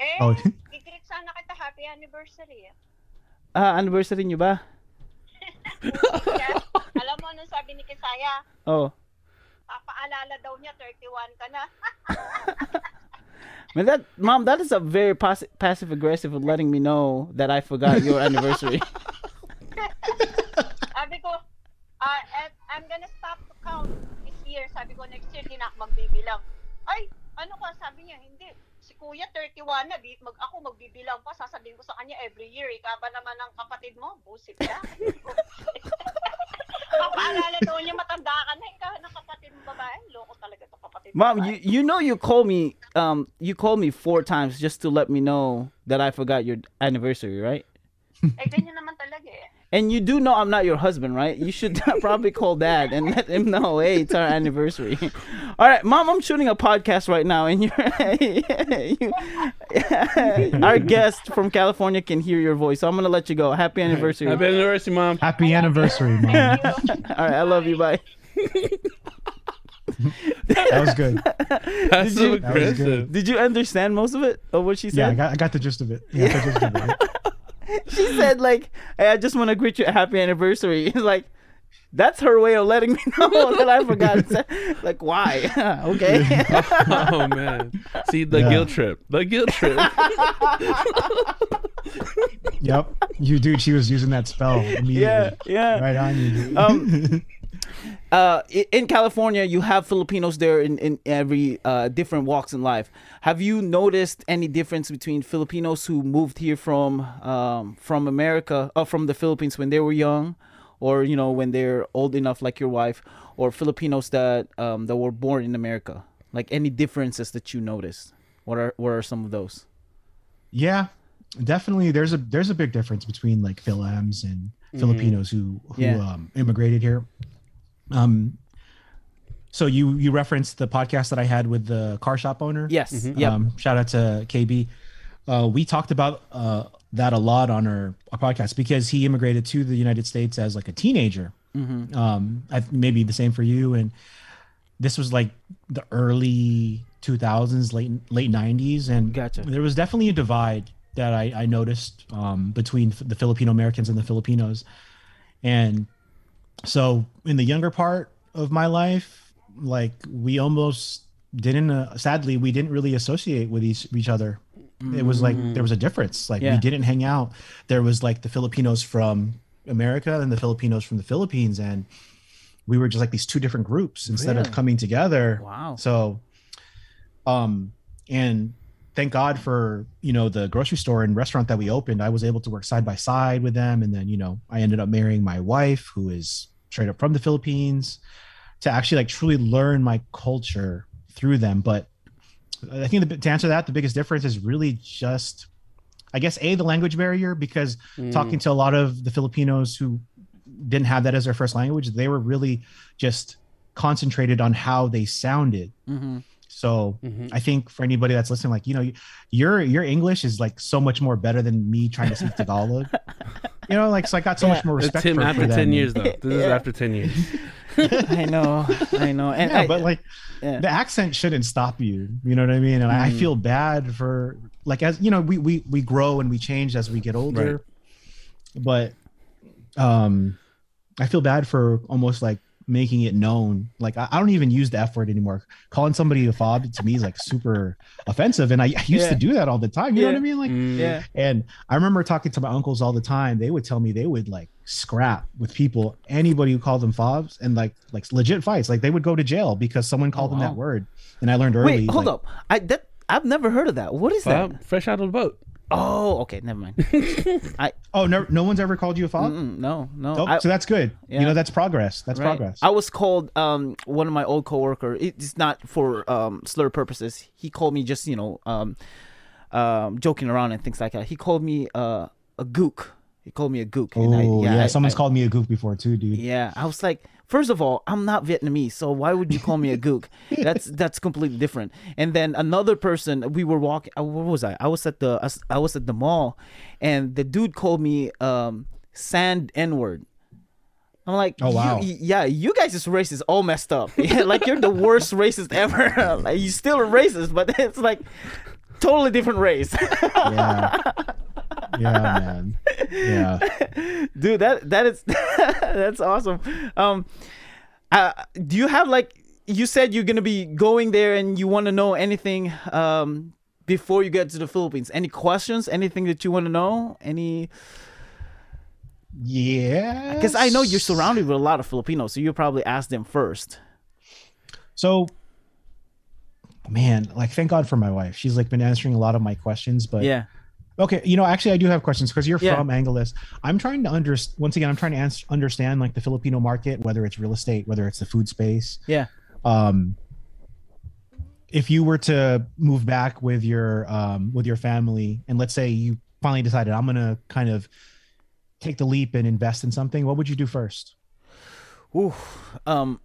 Eh, oh. I-greet sana kita happy anniversary. Ah, anniversary niyo ba? Yeah. Alam mo nung sabi ni Kisaya? Oh. Papaalala daw niya thirty-one ka na. Man, that mom, that is a very pass- passive aggressive of letting me know that I forgot your anniversary. Sabi ko, uh, I'm gonna stop to count this year. Sabi ko next year di na ako magbibilang. Ay, ano ka? Sabi niya, hindi. Si Kuya thirty-one na, di, mag, ako magbibilang pa, sasabihin ko sa kanya every year, ikaba naman ang kapatid mo, busit ka. Papaalala doon niya, matanda ka na, ikaw ng kapatid mo babae, loko talaga to kapatid mo. Mom, you, you know you call me, um, you call me four times just to let me know that I forgot your anniversary, right? Eh, ganyan naman talaga eh. And you do know I'm not your husband, right? You should probably call dad and let him know, hey, it's our anniversary. All right, mom, I'm shooting a podcast right now, and you're, you, our guest from California can hear your voice, so I'm going to let you go. Happy anniversary. Happy anniversary, mom. Happy anniversary, mom. All right, I love you. Bye. That was good. That's did, so you, that was good. Did you understand most of it, of what she said? Yeah, I got, I got the gist of it. Yeah, yeah. I got the gist of it. She said, like, hey, I just want to greet you a happy anniversary. It's like, that's her way of letting me know that I forgot. Like, why? Okay. Oh, oh, man. See, the yeah. guilt trip. The guilt trip. Yep. You, dude, she was using that spell immediately. Yeah, yeah. Right on you, dude. Um, uh, in California, you have Filipinos there in, in every uh, different walks in life. Have you noticed any difference between Filipinos who moved here from um, from America or from the Philippines when they were young, or, you know, when they're old enough, like your wife, or Filipinos that um, that were born in America? Like, any differences that you noticed? What are what are some of those? Yeah, definitely. There's a there's a big difference between like Phil-Ems and mm-hmm. Filipinos who who yeah. um, immigrated here. Um, so you you referenced the podcast that I had with the car shop owner. Yes. Mm-hmm. Yeah. Um, shout out to K B. Uh, we talked about uh, that a lot on our, our podcast because he immigrated to the United States as like a teenager. Mm-hmm. Um, maybe the same for you. And this was like the early two thousands, late late nineties, and gotcha. There was definitely a divide that I, I noticed um, between the Filipino Americans and the Filipinos. And so in the younger part of my life, like we almost didn't. Uh, sadly, we didn't really associate with each, each other. It was like there was a difference. Like yeah. we didn't hang out. There was like the Filipinos from America and the Filipinos from the Philippines, and we were just like these two different groups instead really? Of coming together. Wow. So, um, and thank God for, you know, the grocery store and restaurant that we opened. I was able to work side by side with them, and then, you know, I ended up marrying my wife, who is straight up from the Philippines, to actually like truly learn my culture through them. But I think the, to answer that, the biggest difference is really just, I guess, A, the language barrier, because mm. talking to a lot of the Filipinos who didn't have that as their first language, they were really just concentrated on how they sounded. Mm-hmm. So mm-hmm. I think for anybody that's listening, like, you know, your your English is like so much more better than me trying to speak Tagalog. You know, like, so I got so yeah. much more respect Tim, for, after for them. After ten years, though. This yeah. is after ten years. I know, I know. And yeah, I, but like yeah. the accent shouldn't stop you. You know what I mean? And mm. I feel bad for like, as you know, we, we, we grow and we change as we get older, right. but um, I feel bad for almost like making it known. Like I, I don't even use the F word anymore. Calling somebody a fob to me is like super offensive. And I, I used yeah. to do that all the time. You yeah. know what I mean? Like, mm. yeah. and I remember talking to my uncles all the time. They would tell me they would like scrap with people, anybody who called them fobs, and like like legit fights. Like they would go to jail because someone called oh, wow. them that word. And I learned early. Wait, hold like, up. I that I've never heard of that. What is fob? That? Fresh out of the boat. Oh, okay, never mind. I oh no, no one's ever called you a fob. No, no. Oh, I, so that's good. Yeah. You know, that's progress. That's right. progress. I was called um one of my old coworkers. It's not for um slur purposes. He called me just you know um um joking around and things like that. He called me uh, a gook. He called me a gook. Oh, and I, yeah, yeah I, someone's I, called me a gook before too, dude. Yeah, I was like, first of all, I'm not Vietnamese, so why would you call me a gook? That's that's completely different. And then another person, we were walking. Where was I? I was at the I was at the mall, and the dude called me um, sand N-word. I'm like, oh wow, you, yeah, you guys is racist, all messed up. Yeah, like you're the worst racist ever. Like, you still are racist, but it's like totally different race. Yeah. Yeah, man. Yeah, dude, that that is that's awesome. Um, uh, do you have like you said you're gonna be going there and you want to know anything um before you get to the Philippines? Any questions? Anything that you want to know? Any? Yeah, because I know you're surrounded with a lot of Filipinos, so you probably ask them first. So, man, like thank God for my wife. She's like been answering a lot of my questions, but yeah. Okay, you know, actually, I do have questions because you're yeah. from Angeles. I'm trying to understand, once again, I'm trying to ans- understand like the Filipino market, whether it's real estate, whether it's the food space. Yeah. Um, if you were to move back with your um, with your family, and let's say you finally decided, I'm going to kind of take the leap and invest in something, what would you do first? Ooh, um,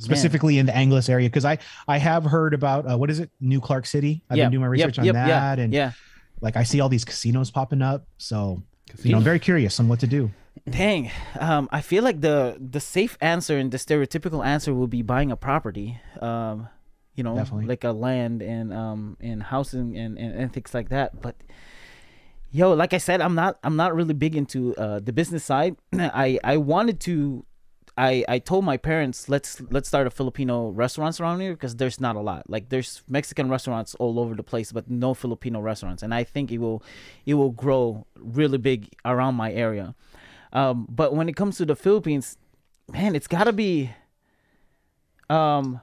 specifically man. In the Angeles area, because I, I have heard about, uh, what is it, New Clark City? I've yep. been doing my research yep, on yep, that. Yeah. And yeah. like I see all these casinos popping up, so you know I'm very curious on what to do. Dang, um, I feel like the the safe answer and the stereotypical answer will be buying a property, um, you know, definitely. Like a land and um and housing and, and, and things like that. But yo, like I said, I'm not I'm not really big into uh, the business side. I, I wanted to, I I told my parents let's let's start a Filipino restaurant around here because there's not a lot. Like there's Mexican restaurants all over the place, but no Filipino restaurants. And I think it will, it will grow really big around my area. Um, but when it comes to the Philippines, man, it's gotta be, um,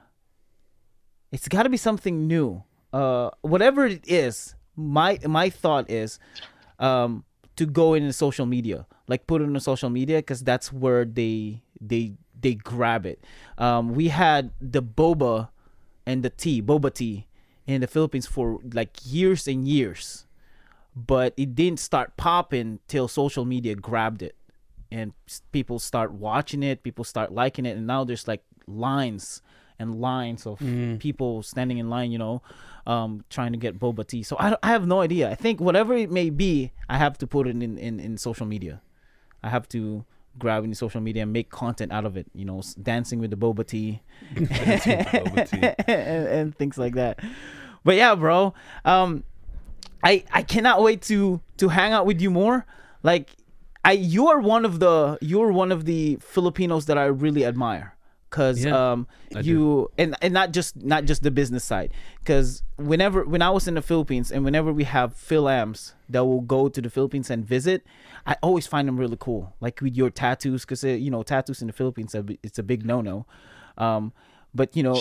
it's gotta be something new. Uh, whatever it is, my my thought is, um, to go in the social media, like put it on the social media, because that's where they they they grab it. Um, we had the boba and the tea, boba tea, in the Philippines for like years and years, but it didn't start popping till social media grabbed it, and people start watching it, people start liking it, and now there's like lines and lines of mm. people standing in line, you know, um, trying to get boba tea. So I, I have no idea. I think whatever it may be, I have to put it in, in, in social media. I have to grab it in social media and make content out of it, you know, dancing with the boba tea, dancing with boba tea. and, and things like that. But yeah, bro, um, I I cannot wait to to hang out with you more. Like, I you are one of the you're one of the Filipinos that I really admire. Cause yeah, um you and, and not just not just the business side. Cause whenever when I was in the Philippines and whenever we have Philams that will go to the Philippines and visit, I always find them really cool. Like with your tattoos, cause uh, you know tattoos in the Philippines, it's a big no-no. Um, but you know,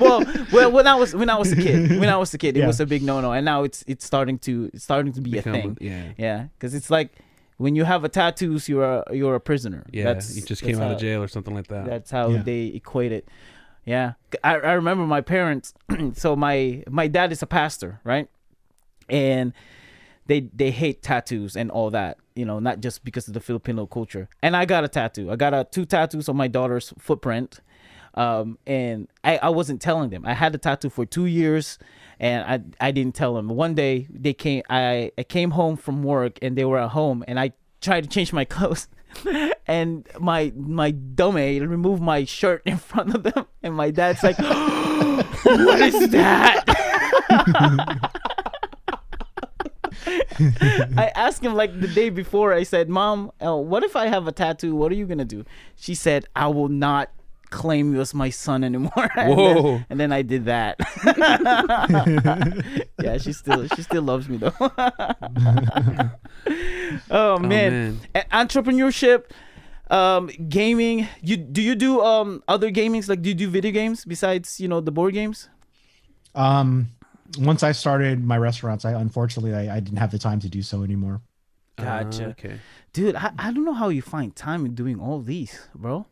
well, well, when I was when I was a kid, when I was a kid, it yeah. was a big no-no, and now it's it's starting to it's starting to be Become, a thing. Yeah, yeah, cause it's like, when you have a tattoos, you're a, you're a prisoner. Yeah, that's, you just that's came how, out of jail or something like that. That's how yeah. they equate it. Yeah. I, I remember my parents. So my my dad is a pastor, right? And they they hate tattoos and all that, you know, not just because of the Filipino culture. And I got a tattoo. I got a, two tattoos on my daughter's footprint. Um, and I, I wasn't telling them. I had a tattoo for two years. And I I didn't tell them. One day they came. I, I came home from work and they were at home. And I tried to change my clothes, and my my dummy removed my shirt in front of them. And my dad's like, "What is that?" I asked him like the day before. I said, "Mom, uh, what if I have a tattoo? What are you gonna do?" She said, "I will not claim you as my son anymore." And Whoa. Then, and then I did that. Yeah, she still she still loves me though. oh, oh man, man. Entrepreneurship, um, gaming. You do you do um other gamings? Like, do you do video games besides, you know, the board games? Um, once I started my restaurants, I unfortunately I, I didn't have the time to do so anymore. Gotcha. Uh, okay, dude. I, I don't know how you find time in doing all these, bro.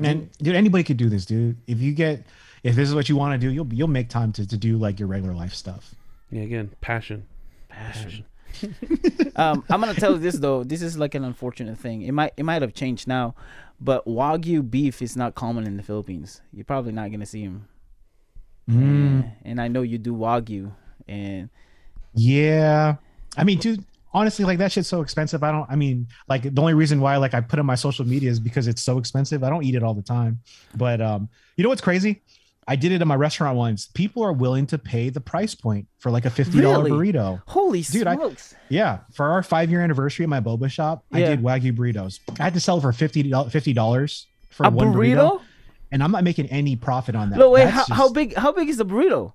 Man, dude, anybody could do this, dude. If you get, if this is what you want to do, you'll you'll make time to, to do like your regular life stuff. Yeah, again, passion, passion. passion. um, I'm gonna tell you this though. This is like an unfortunate thing. It might it might have changed now, but Wagyu beef is not common in the Philippines. You're probably not gonna see him. Mm. And, and I know you do Wagyu, and yeah, I mean, dude. Honestly, like that shit's so expensive. I don't, I mean, like the only reason why like I put on my social media is because it's so expensive. I don't eat it all the time. But um, you know what's crazy? I did it in my restaurant once. People are willing to pay the price point for like a fifty dollars really? burrito. Holy Dude, smokes. I, yeah. For our five year anniversary at my boba shop, yeah. I did Wagyu burritos. I had to sell for fifty dollars for a one burrito? burrito. And I'm not making any profit on that. No, wait, how, just... how big, how big is the burrito?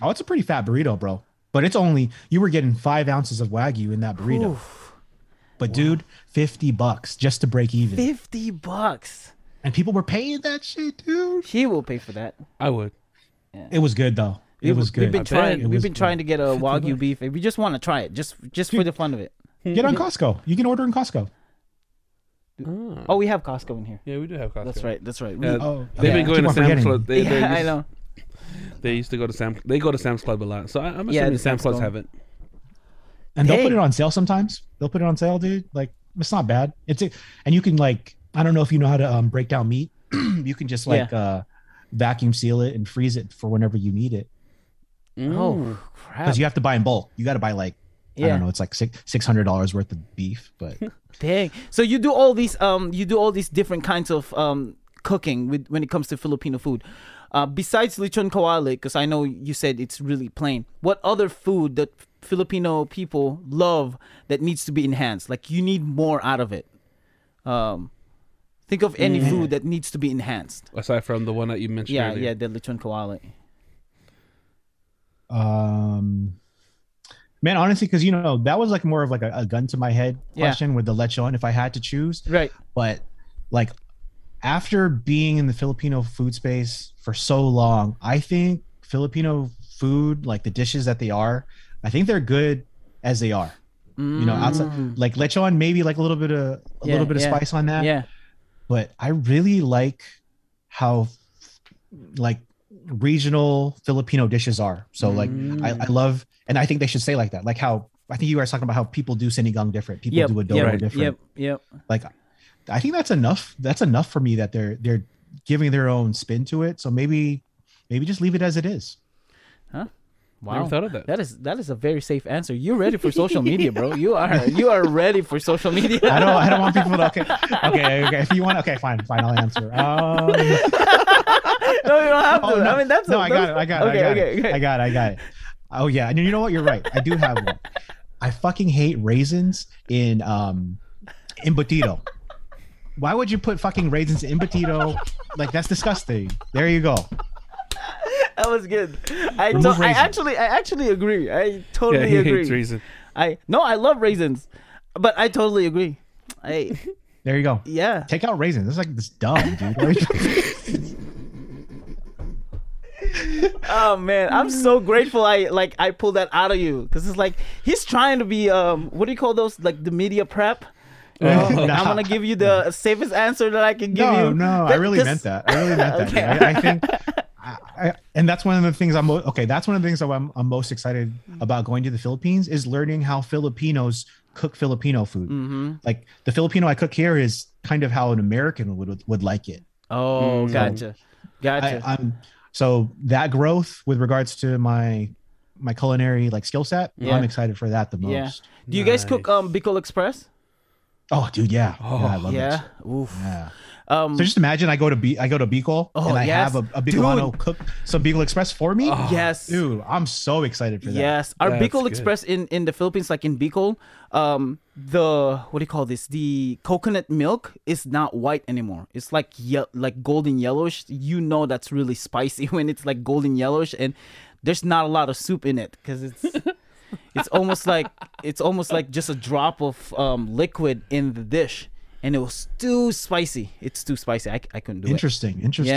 Oh, it's a pretty fat burrito, bro. But it's only, you were getting five ounces of Wagyu in that burrito. Oof. But wow. Dude, fifty bucks just to break even. fifty bucks. And people were paying that shit, dude. He will pay for that. I would. Yeah. It was good though. It, it was good. We've been I trying, we've been good. trying to get a Wagyu beef. We just want to try it just, just dude, for the fun of it. Get on Costco. You can order in Costco. Oh, oh we have Costco in here. Yeah, we do have Costco. That's right. That's right. We, uh, oh, they've okay. been going to Sam's Club. They, yeah, just, I know. They used to go to Sam. They go to Sam's Club a lot, so I, I'm assuming yeah, Sam's, Sam's Clubs have it. And Dang. they'll put it on sale sometimes. They'll put it on sale, dude. Like it's not bad. It's a, and you can like I don't know if you know how to um, break down meat. You can just like yeah. uh, vacuum seal it and freeze it for whenever you need it. Mm. Oh crap! Because you have to buy in bulk. You got to buy like yeah. I don't know. It's like six six hundred dollars worth of beef. But dang, so you do all these um you do all these different kinds of um cooking with when it comes to Filipino food. Uh, besides lechon kawali, because I know you said it's really plain, what other food that Filipino people love that needs to be enhanced? Like you need more out of it. Um, think of any mm. food that needs to be enhanced. Aside from the one that you mentioned yeah, earlier. Yeah, the lechon kawali. Um, man, honestly, because, you know, that was like more of like a, a gun to my head question yeah. with the lechon if I had to choose. Right. But like after being in the Filipino food space for so long, I think Filipino food, like the dishes that they are, I think they're good as they are. Mm. You know, outside, like lechon, maybe like a little bit of a yeah, little bit yeah. of spice on that. Yeah. But I really like how like regional Filipino dishes are. So like mm. I, I love, and I think they should stay like that. Like how I think you guys talking about how people do sinigang different, people yep, do adobo yep, different. Yep. Yep. Like I think that's enough. That's enough for me that they're they're giving their own spin to it. So maybe maybe just leave it as it is. Huh? Wow. Never thought of that. That is that is a very safe answer. You're ready for social media, bro. You are you are ready for social media. I don't I don't want people to okay. Okay, okay. If you want okay, fine, fine, I'll answer. Um... no, you don't have to. Oh, no. I mean that's No, a, I got it. I got it. Okay, I got okay, it. Okay. I got it. I got it. Oh yeah. And you know what? You're right. I do have one. I fucking hate raisins in um embutido. Why would you put fucking raisins in embutido? Like that's disgusting. There you go. That was good. I to- I actually I actually agree. I totally yeah, he agree. Hates raisin. I no, I love raisins, but I totally agree. I there you go. Yeah. Take out raisins. It's like this dumb dude. Oh man, I'm so grateful. I like I pulled that out of you because it's like he's trying to be um what do you call those like the media prep. Oh, nah. I'm gonna give you the safest answer that I can give no, you. No, no, I really meant that. I really meant that. Okay. I, I think. I, I, and that's one of the things I'm okay. That's one of the things that I'm, I'm most excited about going to the Philippines is learning how Filipinos cook Filipino food. Mm-hmm. Like the Filipino I cook here is kind of how an American would would, would like it. Oh, so gotcha, gotcha. I, I'm, so that growth with regards to my my culinary like skill set, yeah. I'm excited for that the most. Yeah. Do you nice. guys cook um Bicol Express? Oh, dude, yeah. Oh, yeah, I love yeah. it. Oof. Yeah. Um, so just imagine I go to B- I go to Bicol oh, and I yes. have a, a Bicolano cook some Bicol Express for me. Oh, yes, dude, I'm so excited for that. Yes, our That's Bicol good. Express in, in the Philippines, like in Bicol, um, the what do you call this? The coconut milk is not white anymore. It's like ye- like golden yellowish. You know that's really spicy when it's like golden yellowish, and there's not a lot of soup in it because it's. It's almost like it's almost like just a drop of um, liquid in the dish, and it was too spicy. It's too spicy. I, I couldn't do interesting, it. Interesting,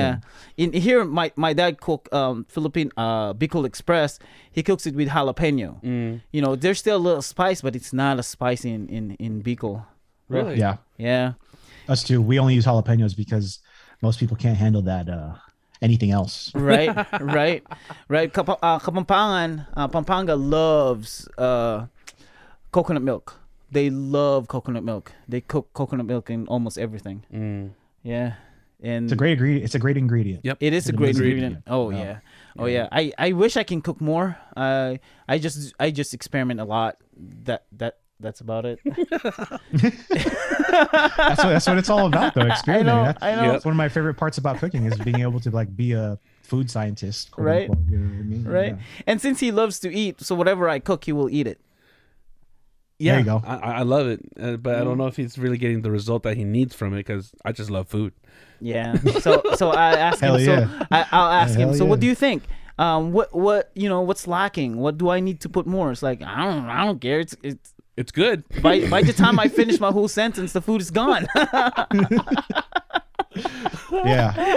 interesting. Yeah, in here, my, my dad cook um, Philippine uh, Bicol Express. He cooks it with jalapeno. Mm. You know, there's still a little spice, but it's not as spicy in in, in Bicol. Really? Yeah, yeah. Us too. We only use jalapenos because most people can't handle that. Uh... Anything else? Right, right, right. Kap- uh, Kapampangan, uh, Pampanga loves uh, coconut milk. They love coconut milk. They cook coconut milk in almost everything. Mm. Yeah, and it's a great ingredient. It's a great ingredient. Yep, it is it's a great ingredient. ingredient. Oh yeah. yeah, oh yeah. I, I wish I can cook more. Uh, I just I just experiment a lot. That that. That's about it. that's, what, that's what it's all about, though. Experimenting. I know, that's, I know. that's one of my favorite parts about cooking is being able to like be a food scientist. Right. Unquote, you know what I mean? Right. Yeah. And since he loves to eat, so whatever I cook, he will eat it. Yeah, there you go. I, I love it, uh, but mm. I don't know if he's really getting the result that he needs from it because I just love food. Yeah. So so I ask him. Yeah. So I, I'll ask yeah, him. So yeah. What do you think? Um, what what you know? What's lacking? What do I need to put more? It's like I don't I don't care. It's it's. It's good. By by the time I finish my whole sentence, the food is gone. Yeah.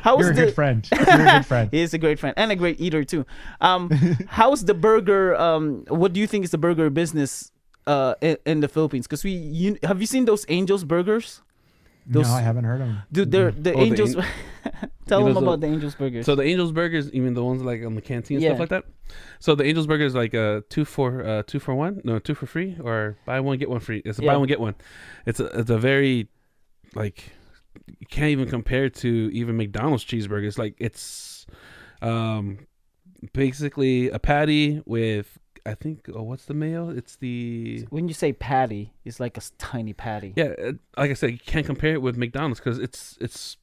How was You're a the... good friend. You're a good friend. He is a great friend and a great eater too. Um, how's the burger? Um, what do you think is the burger business uh, in, in the Philippines? Because we you, have you seen those Angels Burgers? Those... No, I haven't heard of them. Dude, they're the oh, Angels. The an... Tell you know, them about so, the Angels Burgers. So the Angels Burgers, even the ones like on the canteen and yeah. stuff like that. So the Angels Burgers like a two for uh, two for one, no two for free, or buy one get one free. It's a yeah. buy one get one. It's a, it's a very like you can't even compare to even McDonald's cheeseburgers. Like it's um basically a patty with. I think oh, what's the mayo? It's the when you say patty, it's like a tiny patty. Yeah, like I said, you can't compare it with McDonald's because it's it's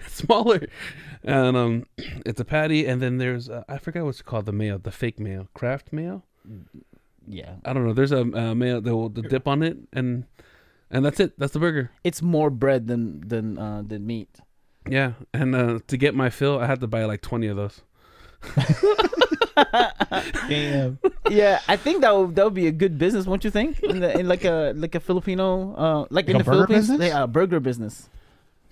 it's smaller, and um, it's a patty. And then there's uh, I forgot what's called the mayo, the fake mayo, Kraft mayo. Yeah, I don't know. There's a uh, mayo that will the dip on it, and and that's it. That's the burger. It's more bread than than uh, than meat. Yeah, and uh, to get my fill, I had to buy like twenty of those. Damn. Yeah, I think that would that would be a good business, won't you think? In, the, in like a like a Filipino, uh, like, like in the Philippines, business? They are a burger business.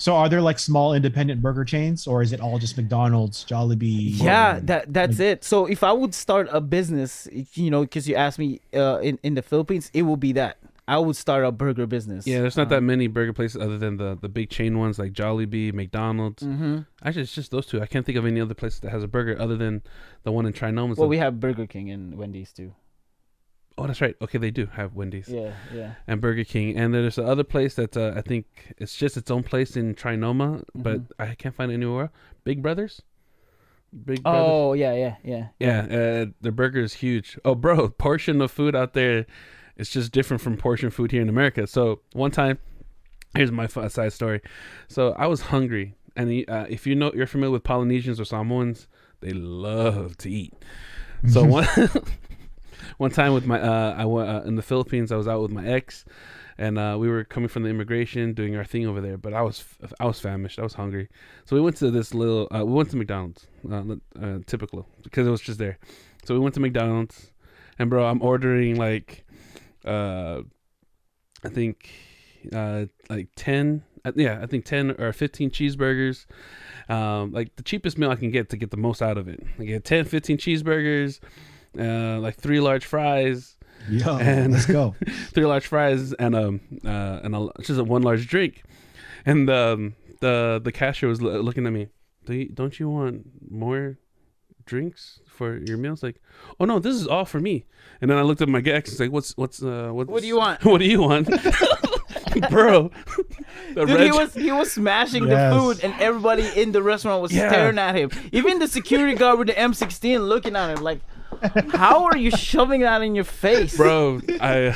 So are there like small independent burger chains, or is it all just McDonald's, Jollibee? Yeah, or, that that's like, it. So if I would start a business, you know, because you asked me uh, in, in the Philippines, it will be that. I would start a burger business. Yeah, there's not um, that many burger places other than the, the big chain ones like Jollibee, McDonald's. Mm-hmm. Actually, it's just those two. I can't think of any other place that has a burger other than the one in Trinoma. Well, we have Burger King and Wendy's too. Oh, that's right. Okay, they do have Wendy's. Yeah, yeah. And Burger King. And there's the other place that uh, I think it's just its own place in Trinoma, mm-hmm. but I can't find it anywhere. Big Brothers? Big Brothers. Oh, yeah, yeah, yeah. Yeah, yeah. Uh, the burger is huge. Oh, bro, portion of food out there. It's just different from portion food here in America. So one time, here's my side story. So I was hungry, and the, uh, if you know, you're familiar with Polynesians or Samoans, they love to eat. So one one time with my, uh, I went uh, in the Philippines. I was out with my ex, and uh, we were coming from the immigration, doing our thing over there. But I was, I was famished. I was hungry. So we went to this little, uh, we went to McDonald's, uh, uh, typical, because it was just there. So we went to McDonald's, and bro, I'm ordering like. Uh, I think, uh, like ten. Uh, yeah, I think ten or fifteen cheeseburgers. Um, like the cheapest meal I can get to get the most out of it. I get ten, fifteen cheeseburgers, uh, like three large fries. Yeah, and let's go. Three large fries and um uh and a, just a one large drink. And um, the the cashier was l- looking at me. Do you, don't you want more drinks for your meals? Like, oh no, this is all for me. And then I looked at my ex and like, what's what's uh what's, what do you want? What do you want? Bro, the dude, he was he was smashing yes. the food, and everybody in the restaurant was yeah. staring at him. Even the security guard with the M sixteen looking at him like, how are you shoving that in your face? Bro, I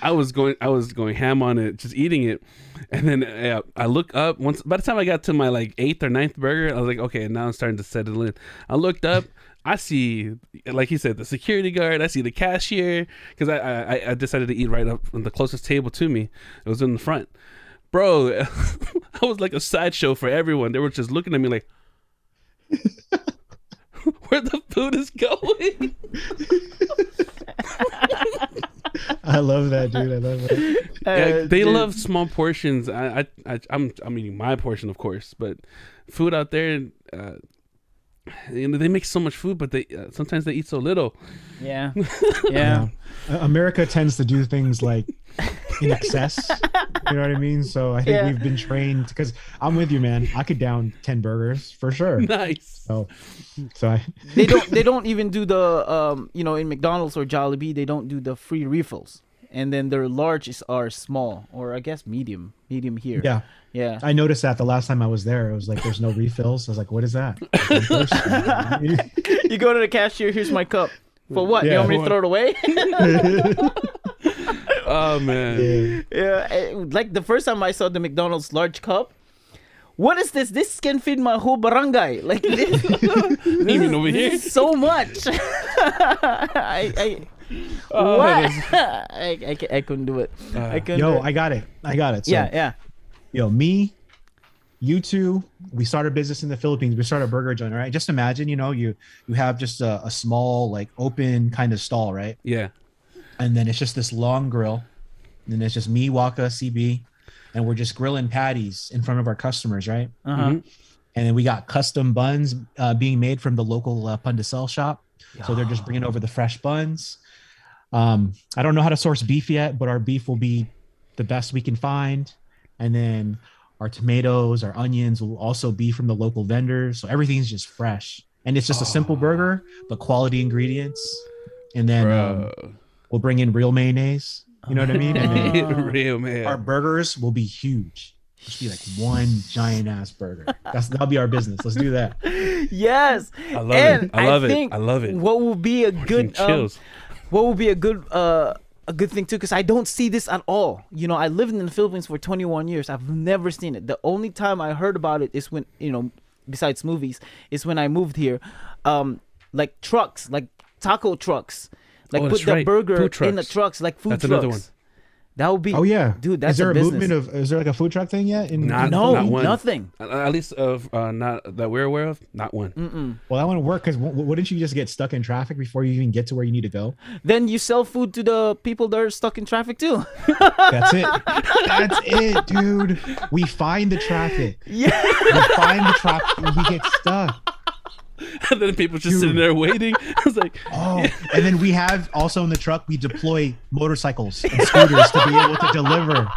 I was going I was going ham on it, just eating it. And then uh, I look up once. By the time I got to my like eighth or ninth burger, I was like, okay, now I'm starting to settle in. I looked up, I see, like he said, the security guard. I see the cashier, because I, I I decided to eat right up on the closest table to me. It was in the front, bro. I was like a sideshow for everyone. They were just looking at me like, where the food is going. I love that, dude. I love that. Yeah, uh, they dude. love small portions. I, I, I, I'm, I'm eating my portion, of course, but food out there, uh, you know, they make so much food, but they uh, sometimes they eat so little. Yeah, yeah. Uh, America tends to do things like in excess. You know what I mean? So I think yeah. we've been trained, because I'm with you, man. I could down ten burgers for sure. Nice. So, so I... they don't. They don't even do the. Um, you know, in McDonald's or Jollibee, they don't do the free refills, and then their larges are small, or I guess medium. Medium here. Yeah, yeah. I noticed that the last time I was there, it was like there's no refills. I was like, what is that? You go to the cashier. Here's my cup. For what? Yeah, you want me to throw it away? Oh man. Yeah. Yeah, like the first time I saw the McDonald's large cup, what is this? This can feed my whole barangay. Like this, this even over here. This is so much. I, I oh, what? I, I, I couldn't do it. Uh, I couldn't. Yo, do it. I got it. I got it. So, yeah, yeah. Yo, me, you two, we started business in the Philippines. We started a burger joint, right? Just imagine, you know, you you have just a, a small, like, open kind of stall, right? Yeah. And then it's just this long grill. And then it's just me, Waka, C B. And we're just grilling patties in front of our customers, right? Uh-huh. Mm-hmm. And then we got custom buns uh, being made from the local uh, Pandesal shop. Yeah. So they're just bringing over the fresh buns. Um, I don't know how to source beef yet, but our beef will be the best we can find. And then our tomatoes, our onions will also be from the local vendors. So everything's just fresh. And it's just oh. a simple burger, but quality ingredients. And then um, we'll bring in real mayonnaise. You know what I mean? And then real man. Our burgers will be huge. Just be like one giant ass burger. That's that'll be our business. Let's do that. Yes. I love and it. I love I it. I love it. What will be a good chills. Um, what will be a good uh a good thing too, because I don't see this at all. You know, I lived in the Philippines for twenty-one years. I've never seen it. The only time I heard about it is when, you know, besides movies, is when I moved here. Um, like trucks, like taco trucks. Like oh, put the right. burger in the trucks, like food that's trucks. That's another one. That would be. Oh yeah, dude. That's is there a, a movement of? Is there like a food truck thing yet? In, not, in no, not one. Nothing. At, at least of uh, not that we're aware of, not one. Mm-mm. Well, that wouldn't work because wouldn't you just get stuck in traffic before you even get to where you need to go? Then you sell food to the people that are stuck in traffic too. That's it. That's it, dude. We find the traffic. Yeah. We find the traffic and we get stuck. And then people just Dude. sitting there waiting. I was like, oh, yeah. And then we have also in the truck, we deploy motorcycles and scooters to be able to deliver. Love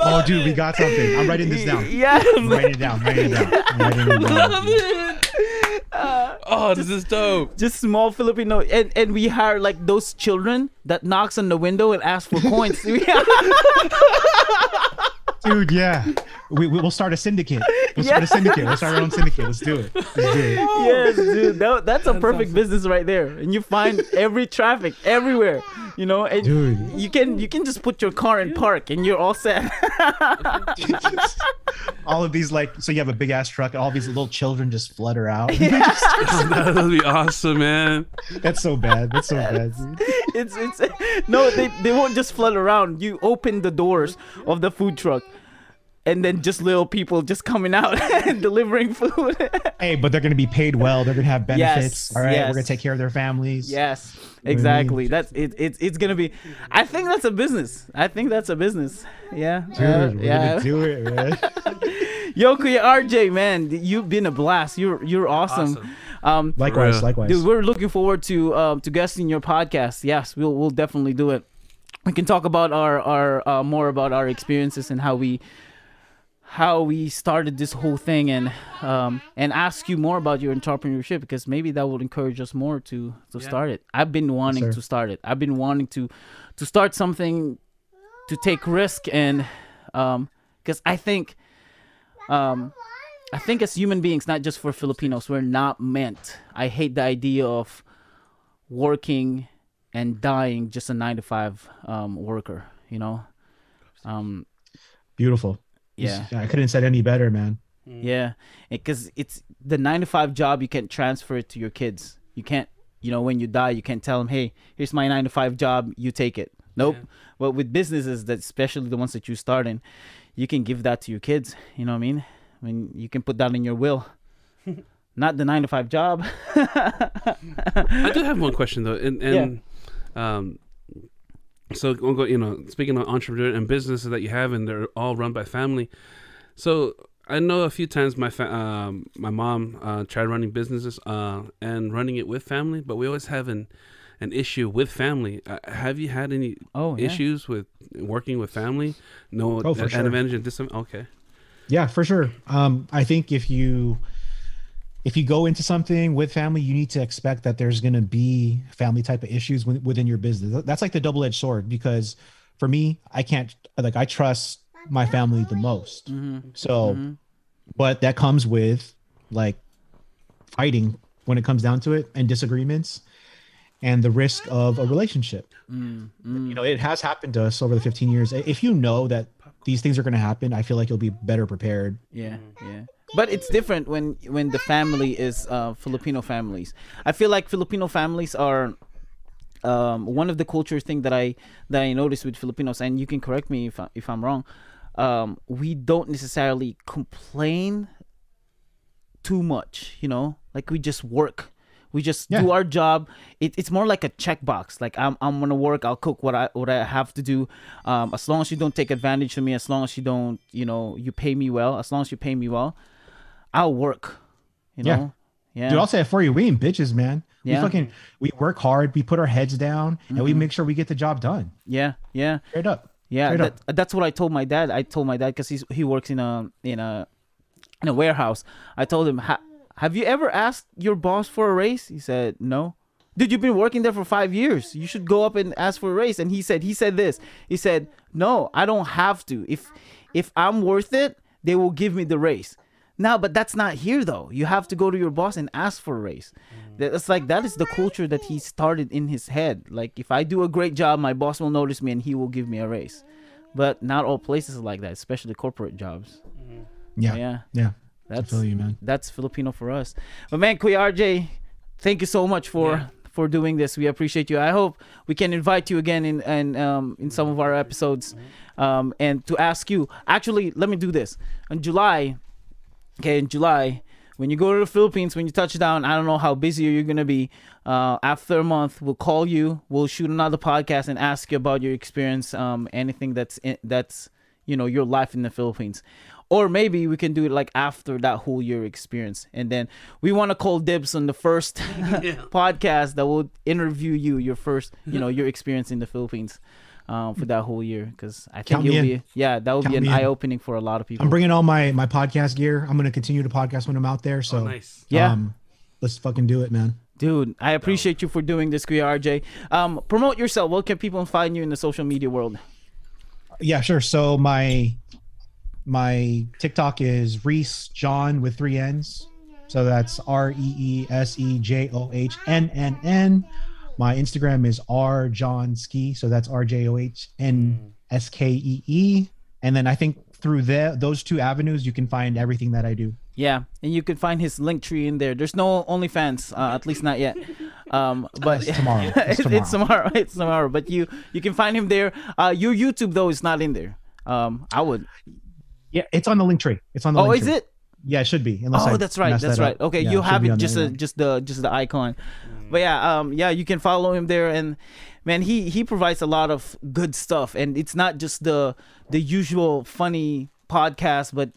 oh, dude, it. we got something. I'm writing this down. Yeah, I'm writing it down. Writing it down. Writing it down. Love it. Uh, oh, this just, is dope. Just small Filipino, and and we hire like those children that knocks on the window and asks for coins. Dude, yeah. We, we, we'll start a syndicate. We'll yeah. start a syndicate. We'll start our own syndicate. Let's do it. Let's do it. Yes, dude. That, that's a that's perfect awesome. business right there. And you find every traffic everywhere, you know, and dude. you can you can just put your car in park and you're all set. All of these like, so you have a big ass truck and all these little children just flutter out. Yeah. Just, oh, that would be awesome, man. That's so bad. That's so bad, dude. It's, it's, no, they, they won't just flutter around. You open the doors of the food truck. And then just little people just coming out and delivering food. Hey, but they're going to be paid well. They're going to have benefits. Yes, all right, yes. We're going to take care of their families. Yes, exactly. Really? That's it. It's it's going to be. I think that's a business. I think that's a business. Yeah. Dude, uh, we're yeah. gonna do it, man. Yo, Kuya R J, man, you've been a blast. You're you're awesome. awesome. Um, likewise, dude, likewise. Dude, we're looking forward to um, to guesting your podcast. Yes, we'll we'll definitely do it. We can talk about our our uh, more about our experiences and how we. how we started this whole thing, and um and ask you more about your entrepreneurship, because maybe that will encourage us more to to yeah. start it. I've been wanting yes, to start it. I've been wanting to to start something, to take risk, and um because I think um I think as human beings, not just for Filipinos, we're not meant. I hate the idea of working and dying just a nine to five um worker, you know. Um beautiful. Yeah, I couldn't have said any better, man. Yeah, because it's the nine to five job. You can't transfer it to your kids. You can't, you know, when you die, you can't tell them, hey, here's my nine to five job. You take it. Nope. Yeah. But with businesses, that especially the ones that you start in, you can give that to your kids. You know what I mean? I mean, you can put that in your will. Not the nine to five job. I do have one question though, and, and yeah. um. So, you know, speaking of entrepreneur and businesses that you have, and they're all run by family. So I know a few times my fa um, my mom uh, tried running businesses uh, and running it with family, but we always have an, an issue with family. Uh, have you had any oh, yeah. issues with working with family? No oh, for sure. advantage and disadvantage? Okay. Yeah, for sure. Um, I think if you... If you go into something with family, you need to expect that there's going to be family type of issues within your business. That's like the double-edged sword, because for me, I can't, like, I trust my family the most. Mm-hmm. So, mm-hmm. but that comes with like fighting when it comes down to it, and disagreements, and the risk of a relationship. Mm-hmm. You know, it has happened to us over the fifteen years. If you know that these things are going to happen, I feel like you'll be better prepared. Yeah. Yeah. But it's different when when the family is uh, Filipino families. I feel like Filipino families are um, one of the culture thing that I that I noticed with Filipinos, and you can correct me if I, if I'm wrong. Um, we don't necessarily complain too much, you know. Like we just work, we just yeah. do our job. It, it's more like a checkbox. Like I'm I'm gonna work. I'll cook what I what I have to do. Um, as long as you don't take advantage of me, as long as you don't, you know, you pay me well. As long as you pay me well. I'll work, you know? Yeah. yeah. Dude, I'll say it for you. We ain't bitches, man. Yeah. We fucking, we work hard. We put our heads down, mm-hmm. and we make sure we get the job done. Yeah. Yeah. Straight up. Yeah. Straight that, up. That's what I told my dad. I told my dad, cause he's, he works in a, in a, in a warehouse. I told him, ha have you ever asked your boss for a raise? He said, no. Dude, you've been working there for five years. You should go up and ask for a raise. And he said, he said this, he said, no, I don't have to. If, if I'm worth it, they will give me the raise. No, but that's not here though. You have to go to your boss and ask for a raise. That's like, that is the culture that he started in his head. Like if I do a great job, my boss will notice me and he will give me a raise. But not all places are like that, especially corporate jobs. Yeah, yeah, yeah. That's I feel you, man. That's Filipino for us. But man, Kuya R J, thank you so much for yeah. for doing this. We appreciate you. I hope we can invite you again in and um, in some of our episodes, um, and to ask you. Actually, let me do this. In July, okay, in July, when you go to the Philippines, when you touch down, I don't know how busy you're gonna be. Uh, after a month, we'll call you. We'll shoot another podcast and ask you about your experience. Um, anything that's in, that's you know your life in the Philippines. Or maybe we can do it like after that whole year experience. And then we want to call dibs on the first podcast that will interview you, your first, you know, your experience in the Philippines um, for that whole year. Because I think it'll be, yeah, that will be an eye-opening for a lot of people. I'm bringing all my, my podcast gear. I'm going to continue to podcast when I'm out there. So, oh, nice. Yeah. Um, let's fucking do it, man. Dude, I appreciate you for doing this, Kuya R J. Um, promote yourself. Where can people find you in the social media world? Yeah, sure. So my... my TikTok is Reese John with three N's. So that's R E E S E J O H N N N. My Instagram is R John Ski. So that's R J O H N S K E E. And then I think through the, those two avenues, you can find everything that I do. Yeah. And you can find his link tree in there. There's no OnlyFans, uh, at least not yet. Um, but it's tomorrow. It's tomorrow. it's tomorrow. It's tomorrow. But you, you can find him there. Uh, your YouTube though is not in there. Um, I would... Yeah, it's on the link tree. It's on the. Oh, link is tree. It? Yeah, it should be. Unless oh, I that's right. That's that right. Up. Okay, yeah, you have it. Just a, just the just the icon, but yeah, um, yeah, you can follow him there. And man, he he provides a lot of good stuff, and it's not just the the usual funny podcast, but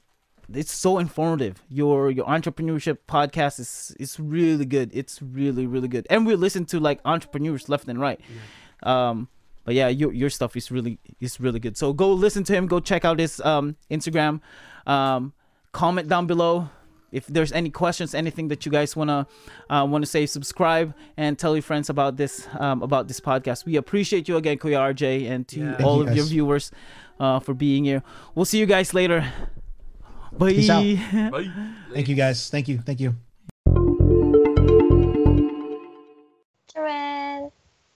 it's so informative. Your your entrepreneurship podcast is is really good. It's really really good, and we listen to like entrepreneurs left and right. Yeah. Um. But yeah, your your stuff is really is really good. So go listen to him. Go check out his um, Instagram. Um, comment down below if there's any questions, anything that you guys wanna uh, wanna say. Subscribe and tell your friends about this um, about this podcast. We appreciate you again, Kuya R J, and to yeah. all you of guys. your viewers uh, for being here. We'll see you guys later. Bye. Peace out. Bye. Thank you guys. Thank you. Thank you.